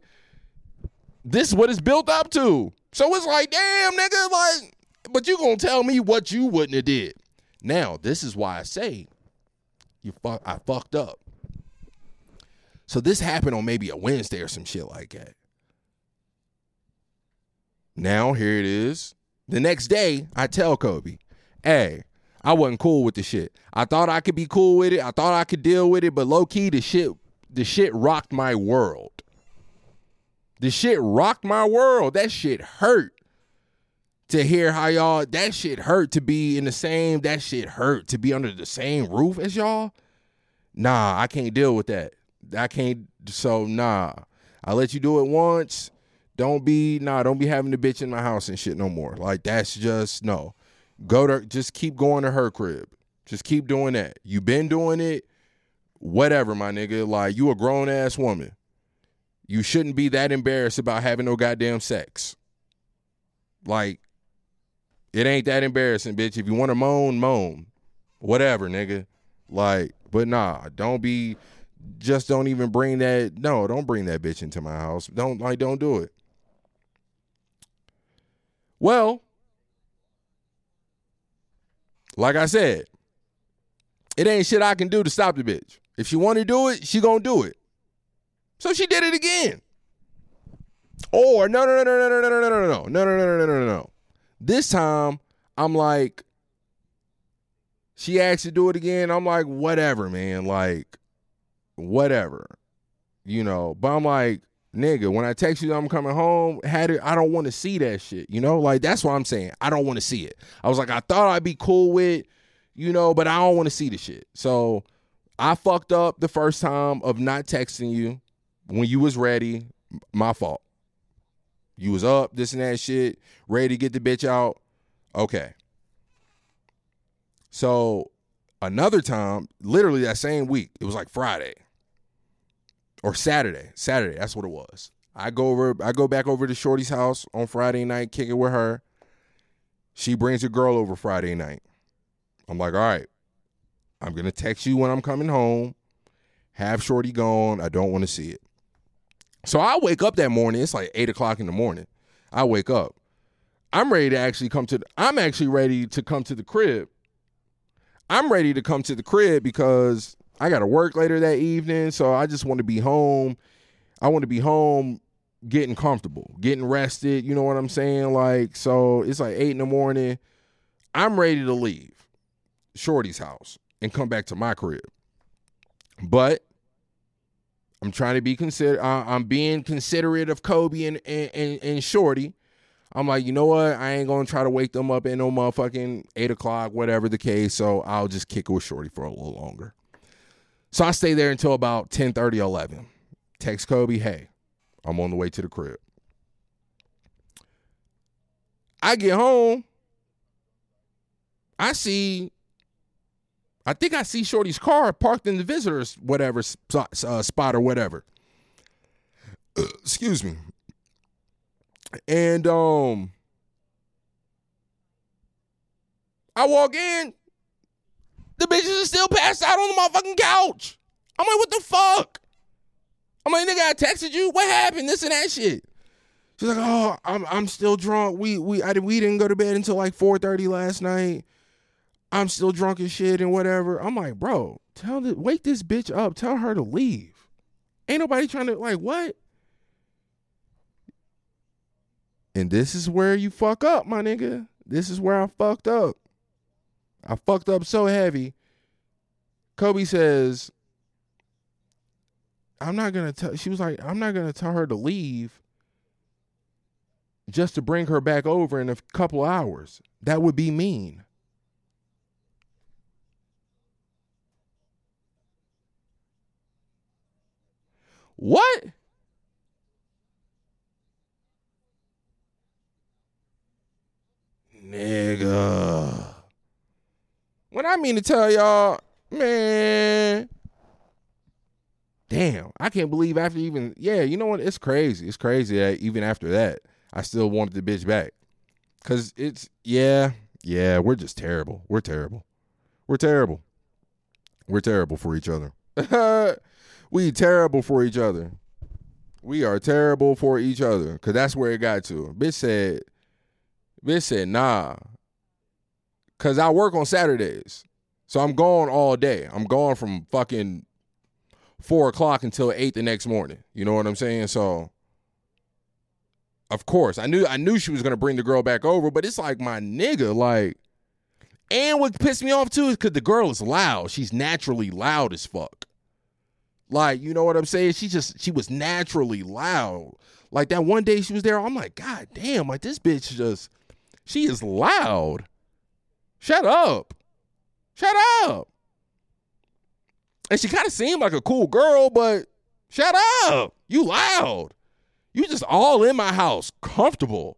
this is what it's built up to. So it's like, damn, nigga, like, but you gonna tell me what you wouldn't have did. Now, this is why I say you fuck, I fucked up. So this happened on maybe a Wednesday or some shit like that. Now, here it is. The next day, I tell Kobe, hey, I wasn't cool with the shit. I thought I could be cool with it. I thought I could deal with it, but low key, the shit, the shit rocked my world. The shit rocked my world. That shit hurt. to hear how y'all, that shit hurt to be in the same, that shit hurt to be under the same roof as y'all. Nah, I can't deal with that. I can't, so nah. I let you do it once. Don't be, nah, don't be having the bitch in my house and shit no more. Like, that's just, no. Go to, just keep going to her crib. Just keep doing that. You been doing it. Whatever, my nigga. Like, you a grown-ass woman. You shouldn't be that embarrassed about having no goddamn sex. Like, it ain't that embarrassing, bitch. If you want to moan, moan. Whatever, nigga. Like, but nah, don't be, just don't even bring that, no, don't bring that bitch into my house. Don't, like, don't do it. Well, like I said, it ain't shit I can do to stop the bitch. If she want to do it, she gonna do it. So she did it again. Or no, no, no, no, no, no, no, no, no, no, no, no, no, no, no, no. This time, I'm like, she asked to do it again. I'm like, whatever, man. Like, whatever. You know, but I'm like, nigga, when I text you that I'm coming home, had it, I don't want to see that shit. You know, like, that's what I'm saying. I don't want to see it. I was like, I thought I'd be cool with, you know, but I don't want to see the shit. So I fucked up the first time of not texting you when you was ready. My fault. You was up, this and that shit, ready to get the bitch out. Okay. So another time, literally that same week, it was like Friday or Saturday. Saturday, that's what it was. I go over, I go back over to Shorty's house on Friday night, kick it with her. She brings a girl over Friday night. I'm like, all right, I'm going to text you when I'm coming home. Have Shorty gone. I don't want to see it. So I wake up that morning. It's like eight o'clock in the morning. I wake up. I'm ready to actually come to the, I'm actually ready to come to the crib. I'm ready to come to the crib because I got to work later that evening. So I just want to be home. I want to be home getting comfortable, getting rested. You know what I'm saying? Like, so it's like eight in the morning. I'm ready to leave Shorty's house and come back to my crib. But I'm trying to be consider. Uh, I'm being considerate of Kobe and, and, and, and Shorty. I'm like, you know what? I ain't going to try to wake them up at no motherfucking eight o'clock, whatever the case. So I'll just kick it with Shorty for a little longer. So I stay there until about ten thirty, eleven. Text Kobe, hey, I'm on the way to the crib. I get home. I see... I think I see Shorty's car parked in the visitor's whatever spot, uh, spot or whatever. Uh, excuse me. And um, I walk in. The bitches are still passed out on the motherfucking couch. I'm like, what the fuck? I'm like, nigga, I texted you. What happened? This and that shit. She's like, oh, I'm I'm still drunk. We we I we didn't go to bed until like four thirty last night. I'm still drunk as shit and whatever. I'm like, bro, tell the, wake this bitch up. Tell her to leave. Ain't nobody trying to, like, what? And this is where you fuck up, my nigga. This is where I fucked up. I fucked up so heavy. Kobe says, I'm not going to tell, she was like, I'm not going to tell her to leave just to bring her back over in a couple hours. That would be mean. What? Nigga. When I mean to tell y'all, man. Damn, I can't believe after even, yeah, you know what? It's crazy. It's crazy that even after that, I still wanted the bitch back. Because it's, yeah, yeah, we're just terrible. We're terrible. We're terrible. We're terrible for each other. We terrible for each other. We are terrible for each other. Because that's where it got to. Bitch said, bitch said, nah. Because I work on Saturdays. So I'm gone all day. I'm gone from fucking four o'clock until eight the next morning. You know what I'm saying? So, of course. I knew I knew she was going to bring the girl back over. But it's like, my nigga, like. And what pissed me off, too, is because the girl is loud. She's naturally loud as fuck. Like, you know what I'm saying? She just, she was naturally loud. Like, that one day she was there, I'm like, God damn, like, this bitch just, She is loud. Shut up. Shut up. And she kind of seemed like a cool girl, but shut up. You loud. You just all in my house, comfortable.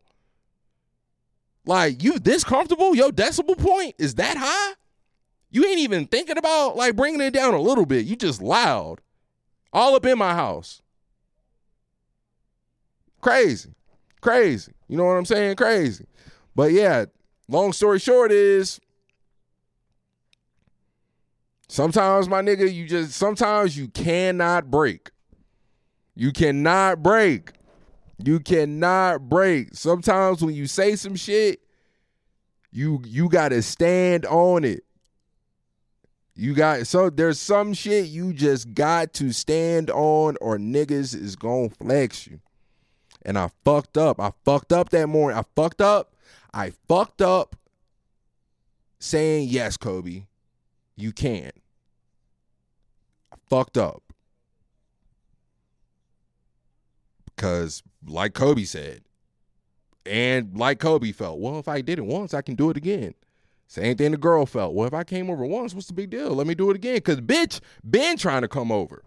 Like, you this comfortable? Your decibel point is that high? You ain't even thinking about, like, bringing it down a little bit. You just loud. All up in my house. Crazy. Crazy. You know what I'm saying? Crazy. But, yeah, long story short is sometimes, my nigga, you just, sometimes you cannot break. You cannot break. You cannot break. Sometimes when you say some shit, you you gotta stand on it. You got so there's some shit you just got to stand on, or niggas is gonna flex you. And I fucked up. I fucked up that morning. I fucked up. I fucked up saying, yes, Kobe, you can. I fucked up. Because like Kobe said, and like Kobe felt, well, if I did it once, I can do it again. Same thing the girl felt. Well, if I came over once, what's the big deal? Let me do it again. Because, bitch, been trying to come over.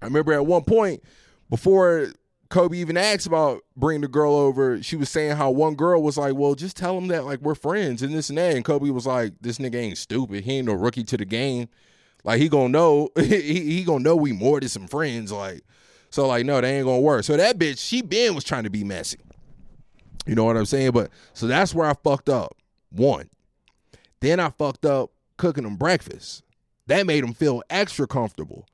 I remember at one point, before Kobe even asked about bringing the girl over, she was saying how one girl was like, well, just tell him that, like, we're friends and this and that. And Kobe was like, this nigga ain't stupid. He ain't no rookie to the game. Like, he gonna know. he, he gonna know we more than some friends. Like, so, like, no, that ain't going to work. So, that bitch, she been was trying to be messy. You know what I'm saying? But, so that's where I fucked up. One. Then I fucked up cooking them breakfast. That made them feel extra comfortable.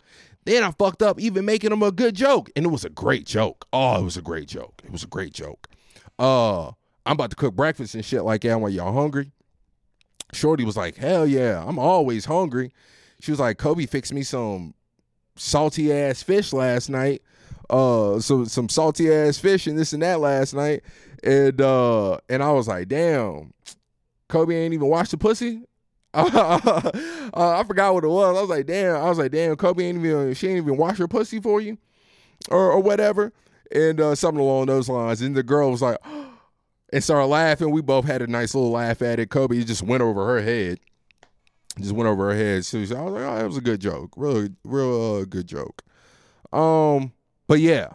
Then I fucked up even making them a good joke. And it was a great joke. Oh, it was a great joke. It was a great joke. Uh, I'm about to cook breakfast and shit like that. I'm like, y'all hungry? Shorty was like, hell yeah, I'm always hungry. She was like, Kobe fixed me some salty ass fish last night. Uh, so some salty ass fish and this and that last night. And uh, and I was like, damn, Kobe ain't even washed the pussy. uh, I forgot what it was. I was like, damn. I was like, damn, Kobe ain't even she ain't even wash her pussy for you, or or whatever. And uh, something along those lines. And the girl was like, oh, and started laughing. We both had a nice little laugh at it. Kobe just went over her head. Just went over her head. So I was like, oh, that was a good joke. Real, real uh, good joke. Um, but yeah,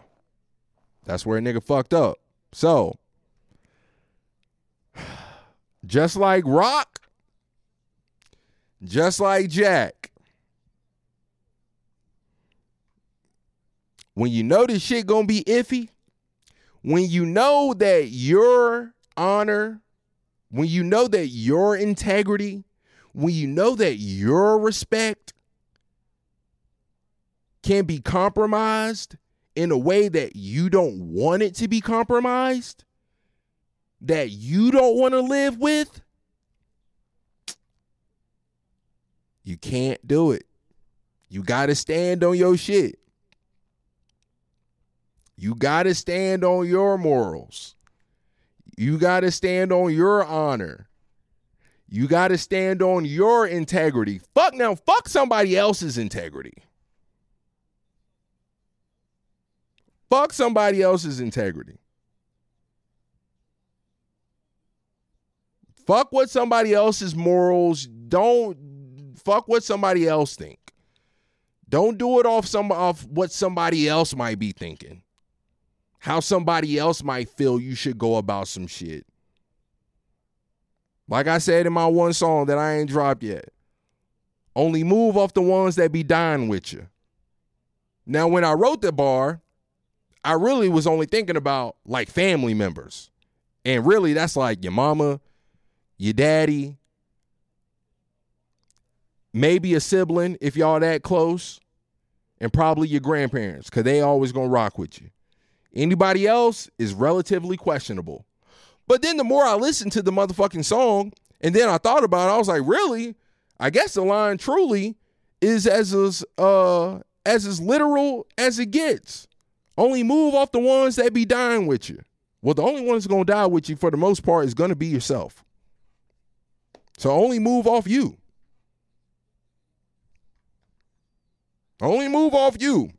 that's where a nigga fucked up. So, just like Rock, just like Jack, when you know this shit gonna be iffy, when you know that your honor, when you know that your integrity, when you know that your respect can be compromised in a way that you don't want it to be compromised, that you don't want to live with, you can't do it. You got to stand on your shit. You got to stand on your morals. You got to stand on your honor. You got to stand on your integrity. Fuck now, fuck somebody else's integrity. Fuck somebody else's integrity. Fuck what somebody else's morals. Don't fuck what somebody else think. Don't do it off some off what somebody else might be thinking. How somebody else might feel you should go about some shit. Like I said in my one song that I ain't dropped yet, only move off the ones that be dying with you. Now, when I wrote the bar, I really was only thinking about, like, family members. And really, that's like your mama, your daddy, maybe a sibling if y'all that close, and probably your grandparents, because they always going to rock with you. Anybody else is relatively questionable. But then the more I listened to the motherfucking song, and then I thought about it, I was like, really? I guess the line truly is as as, uh, as as literal as it gets. Only move off the ones that be dying with you. Well, the only ones going to die with you for the most part is going to be yourself. So only move off you. Only move off you.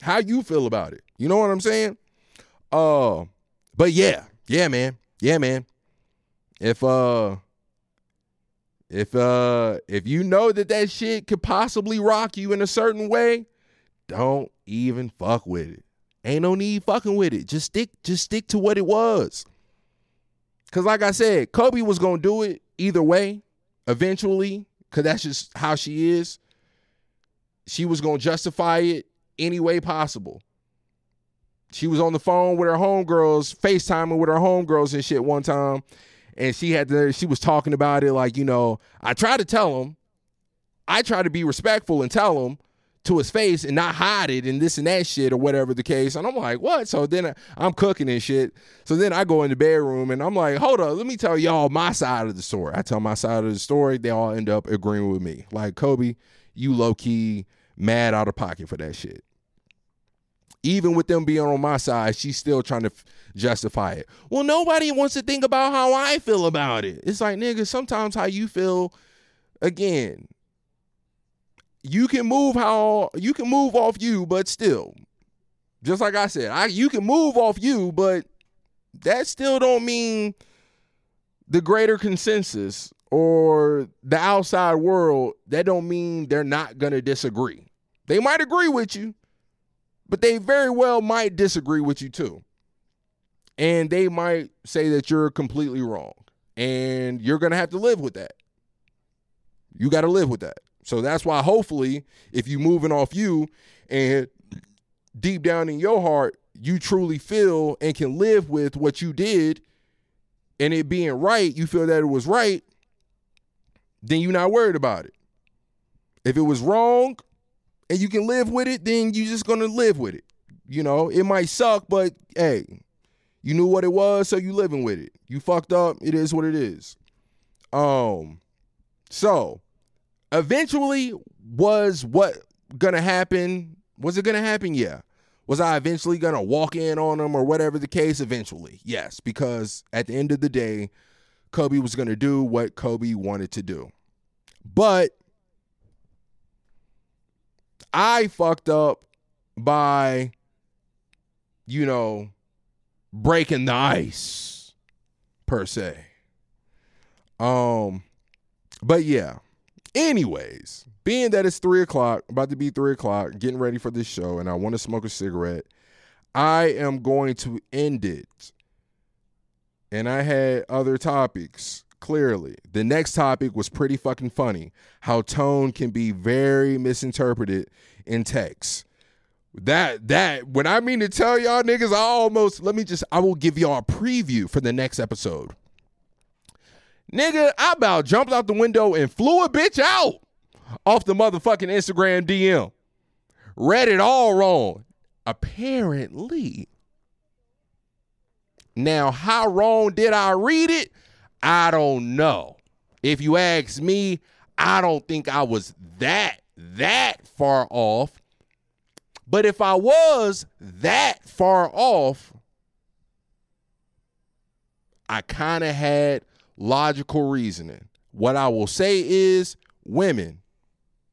How you feel about it. You know what I'm saying? Uh, but yeah. Yeah, man. yeah, man, if uh, if uh, if you know that that shit could possibly rock you in a certain way, don't even fuck with it. Ain't no need fucking with it. Just stick, just stick to what it was. Cause like I said, Kobe was gonna do it either way, eventually. Cause that's just how she is. She was gonna justify it any way possible. She was on the phone with her homegirls, FaceTiming with her homegirls and shit one time, and she had to. She was talking about it like, you know, I try to tell him, I try to be respectful and tell him to his face and not hide it and this and that shit or whatever the case. And I'm like, what? So then I, I'm cooking and shit. So then I go in the bedroom and I'm like, hold up, let me tell y'all my side of the story. I tell my side of the story. They all end up agreeing with me. Like, Kobe, you low key mad out of pocket for that shit. Even with them being on my side, she's still trying to f- justify it. Well, nobody wants to think about how I feel about it. It's like, nigga, sometimes how you feel, again, you can move how you can move off you, but still, just like I said, I you can move off you, but that still don't mean the greater consensus or the outside world. That don't mean they're not gonna disagree. They might agree with you, but they very well might disagree with you too, and they might say that you're completely wrong, and you're gonna have to live with that. You got to live with that. So that's why, hopefully, if you moving off you and deep down in your heart, you truly feel and can live with what you did and it being right, you feel that it was right, then you're not worried about it. If it was wrong and you can live with it, then you're just going to live with it. You know, it might suck, but hey, you knew what it was, so you living with it. You fucked up. It is what it is. Um, so... Eventually, was what gonna happen? Was it gonna happen? Yeah. Was I eventually gonna walk in on him or whatever the case? Eventually, yes. Because at the end of the day, Kobe was gonna do what Kobe wanted to do. But I fucked up by, you know, breaking the ice, per se. Um, but yeah. Anyways, being that it's three o'clock, about to be three o'clock, getting ready for this show, and I want to smoke a cigarette, I am going to end it. And I had other topics, clearly. The next topic was pretty fucking funny, how tone can be very misinterpreted in text. That, that, when I mean to tell y'all niggas, I almost, let me just, I will give y'all a preview for the next episode. Nigga, I about jumped out the window and flew a bitch out off the motherfucking Instagram D M. Read it all wrong. Apparently. Now, how wrong did I read it? I don't know. If you ask me, I don't think I was that, that far off. But if I was that far off, I kind of had logical reasoning. What I will say is, women,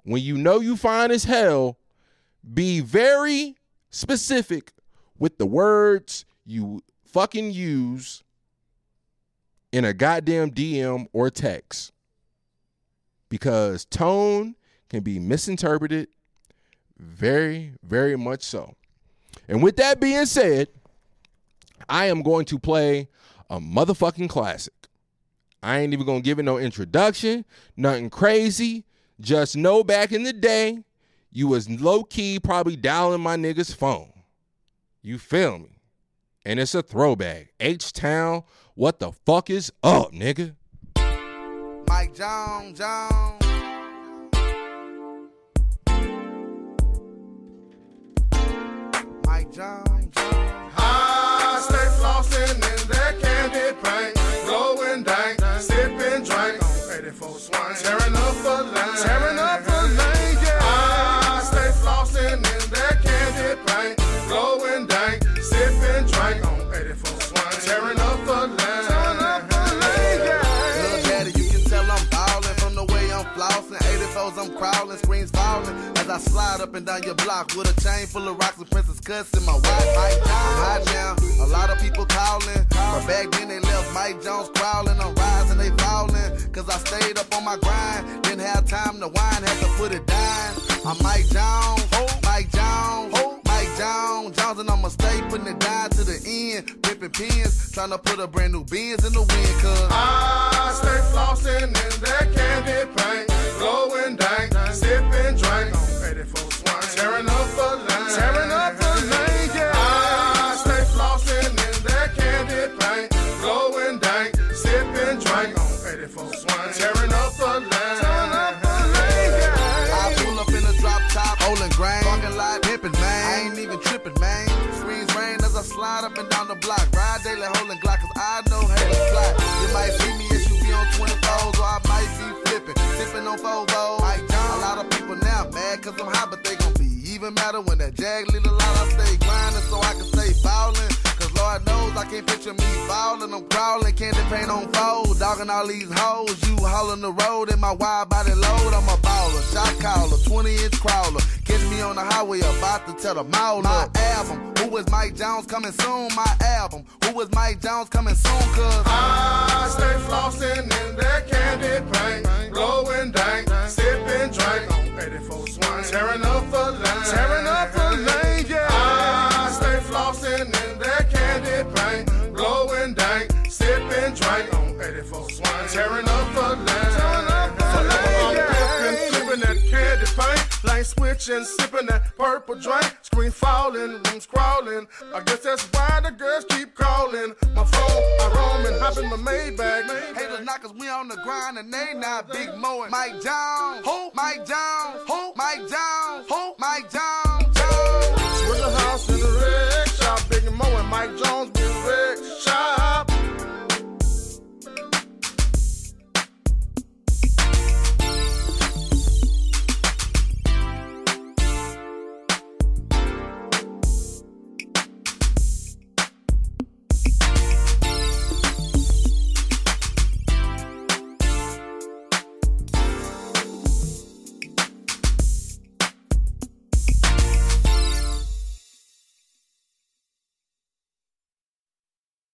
when you know you fine as hell, be very specific with the words you fucking use in a goddamn D M or text, because tone can be misinterpreted very, very much so. And with that being said, I am going to play a motherfucking classic. I ain't even gonna give it no introduction, nothing crazy. Just know back in the day, you was low-key probably dialing my nigga's phone. You feel me? And it's a throwback. H-Town, what the fuck is up, nigga? Mike Jones, Jones. Mike Jones, Jones. I stay flossing in that candy paint. Glowing dank. Sippin' drink on eighty-four swine, tearing up the lane, tearing up the lane, yeah. I stay flossin' in that candy paint, glowing dank, sippin' drink on eighty-four swine, tearing up the lane, tearing up the lane, yeah. Little daddy, you can tell I'm ballin' from the way I'm flossin', eighty-fours I'm crowlin', screens fallin', as I slide up and down your block with a chain full of rocks and princess cuts in my watch. Right now, right now, a lot of people calling, but back then they left Mike Jones crawling. I'm rising, they falling, cause I stayed up on my grind. Didn't have time to whine, had to put it down. I'm Mike Jones, Mike Jones, Mike Jones, Jones, and I'ma stay putting it down to the end. Pippin' pins, trying to put a brand new Benz in the wind, cause I stay flossing in that candy paint, blowing dank, sipping drink, tearing up a lane, tearing up a lane, yeah. I stay flossing in that candy paint, blowing dank, sipping drink, tearing up a lane, tearing up a lane, yeah. I pull up in a drop top, holding grain, fucking like pimping, man. I ain't even tripping, man. Screens rain as I slide up and down the block, ride daily holding Glock, cause I know how to fly. You might see me as you be on twenty-fours, or I might be flipping, sipping on four-bows. A lot of people now mad cause I'm hot, but they gon' be even madder when that jag lead a lot. I stay grinding so I can stay ballin', cause Lord knows I can't picture me ballin'. I'm crawlin', candy paint on fold, doggin' all these hoes. You haulin' the road in my wide body load. I'm a baller, shot caller, twenty inch crawler. Catch me on the highway about to tell the mall. My album, Who Is Mike Jones, coming soon. My album, Who Is Mike Jones, coming soon, cause I stay flossin' in that candy paint, blowin' dank, sippin' drink, tearing up a lane, tearing up a lane, yeah. I stay flossin' in that candy paint, blowin' dank, sippin' drink, on eighty-four swine, tearing up a lane, tearing up a lane, yeah. Flippin', flippin' that candy paint, lane switchin', sippin' that purple drink, screen fallin', rooms crawlin'. I guess that's why the girls keep callin' my phone. I roam and hop in my Maybach. Haters knock, cause we on the grind and they not big moin'. Mike Jones, who? Mike Jones, who? Mike Jones, who? Mike Jones, Jones. Switch the house in the red shop, big moin', Mike Jones.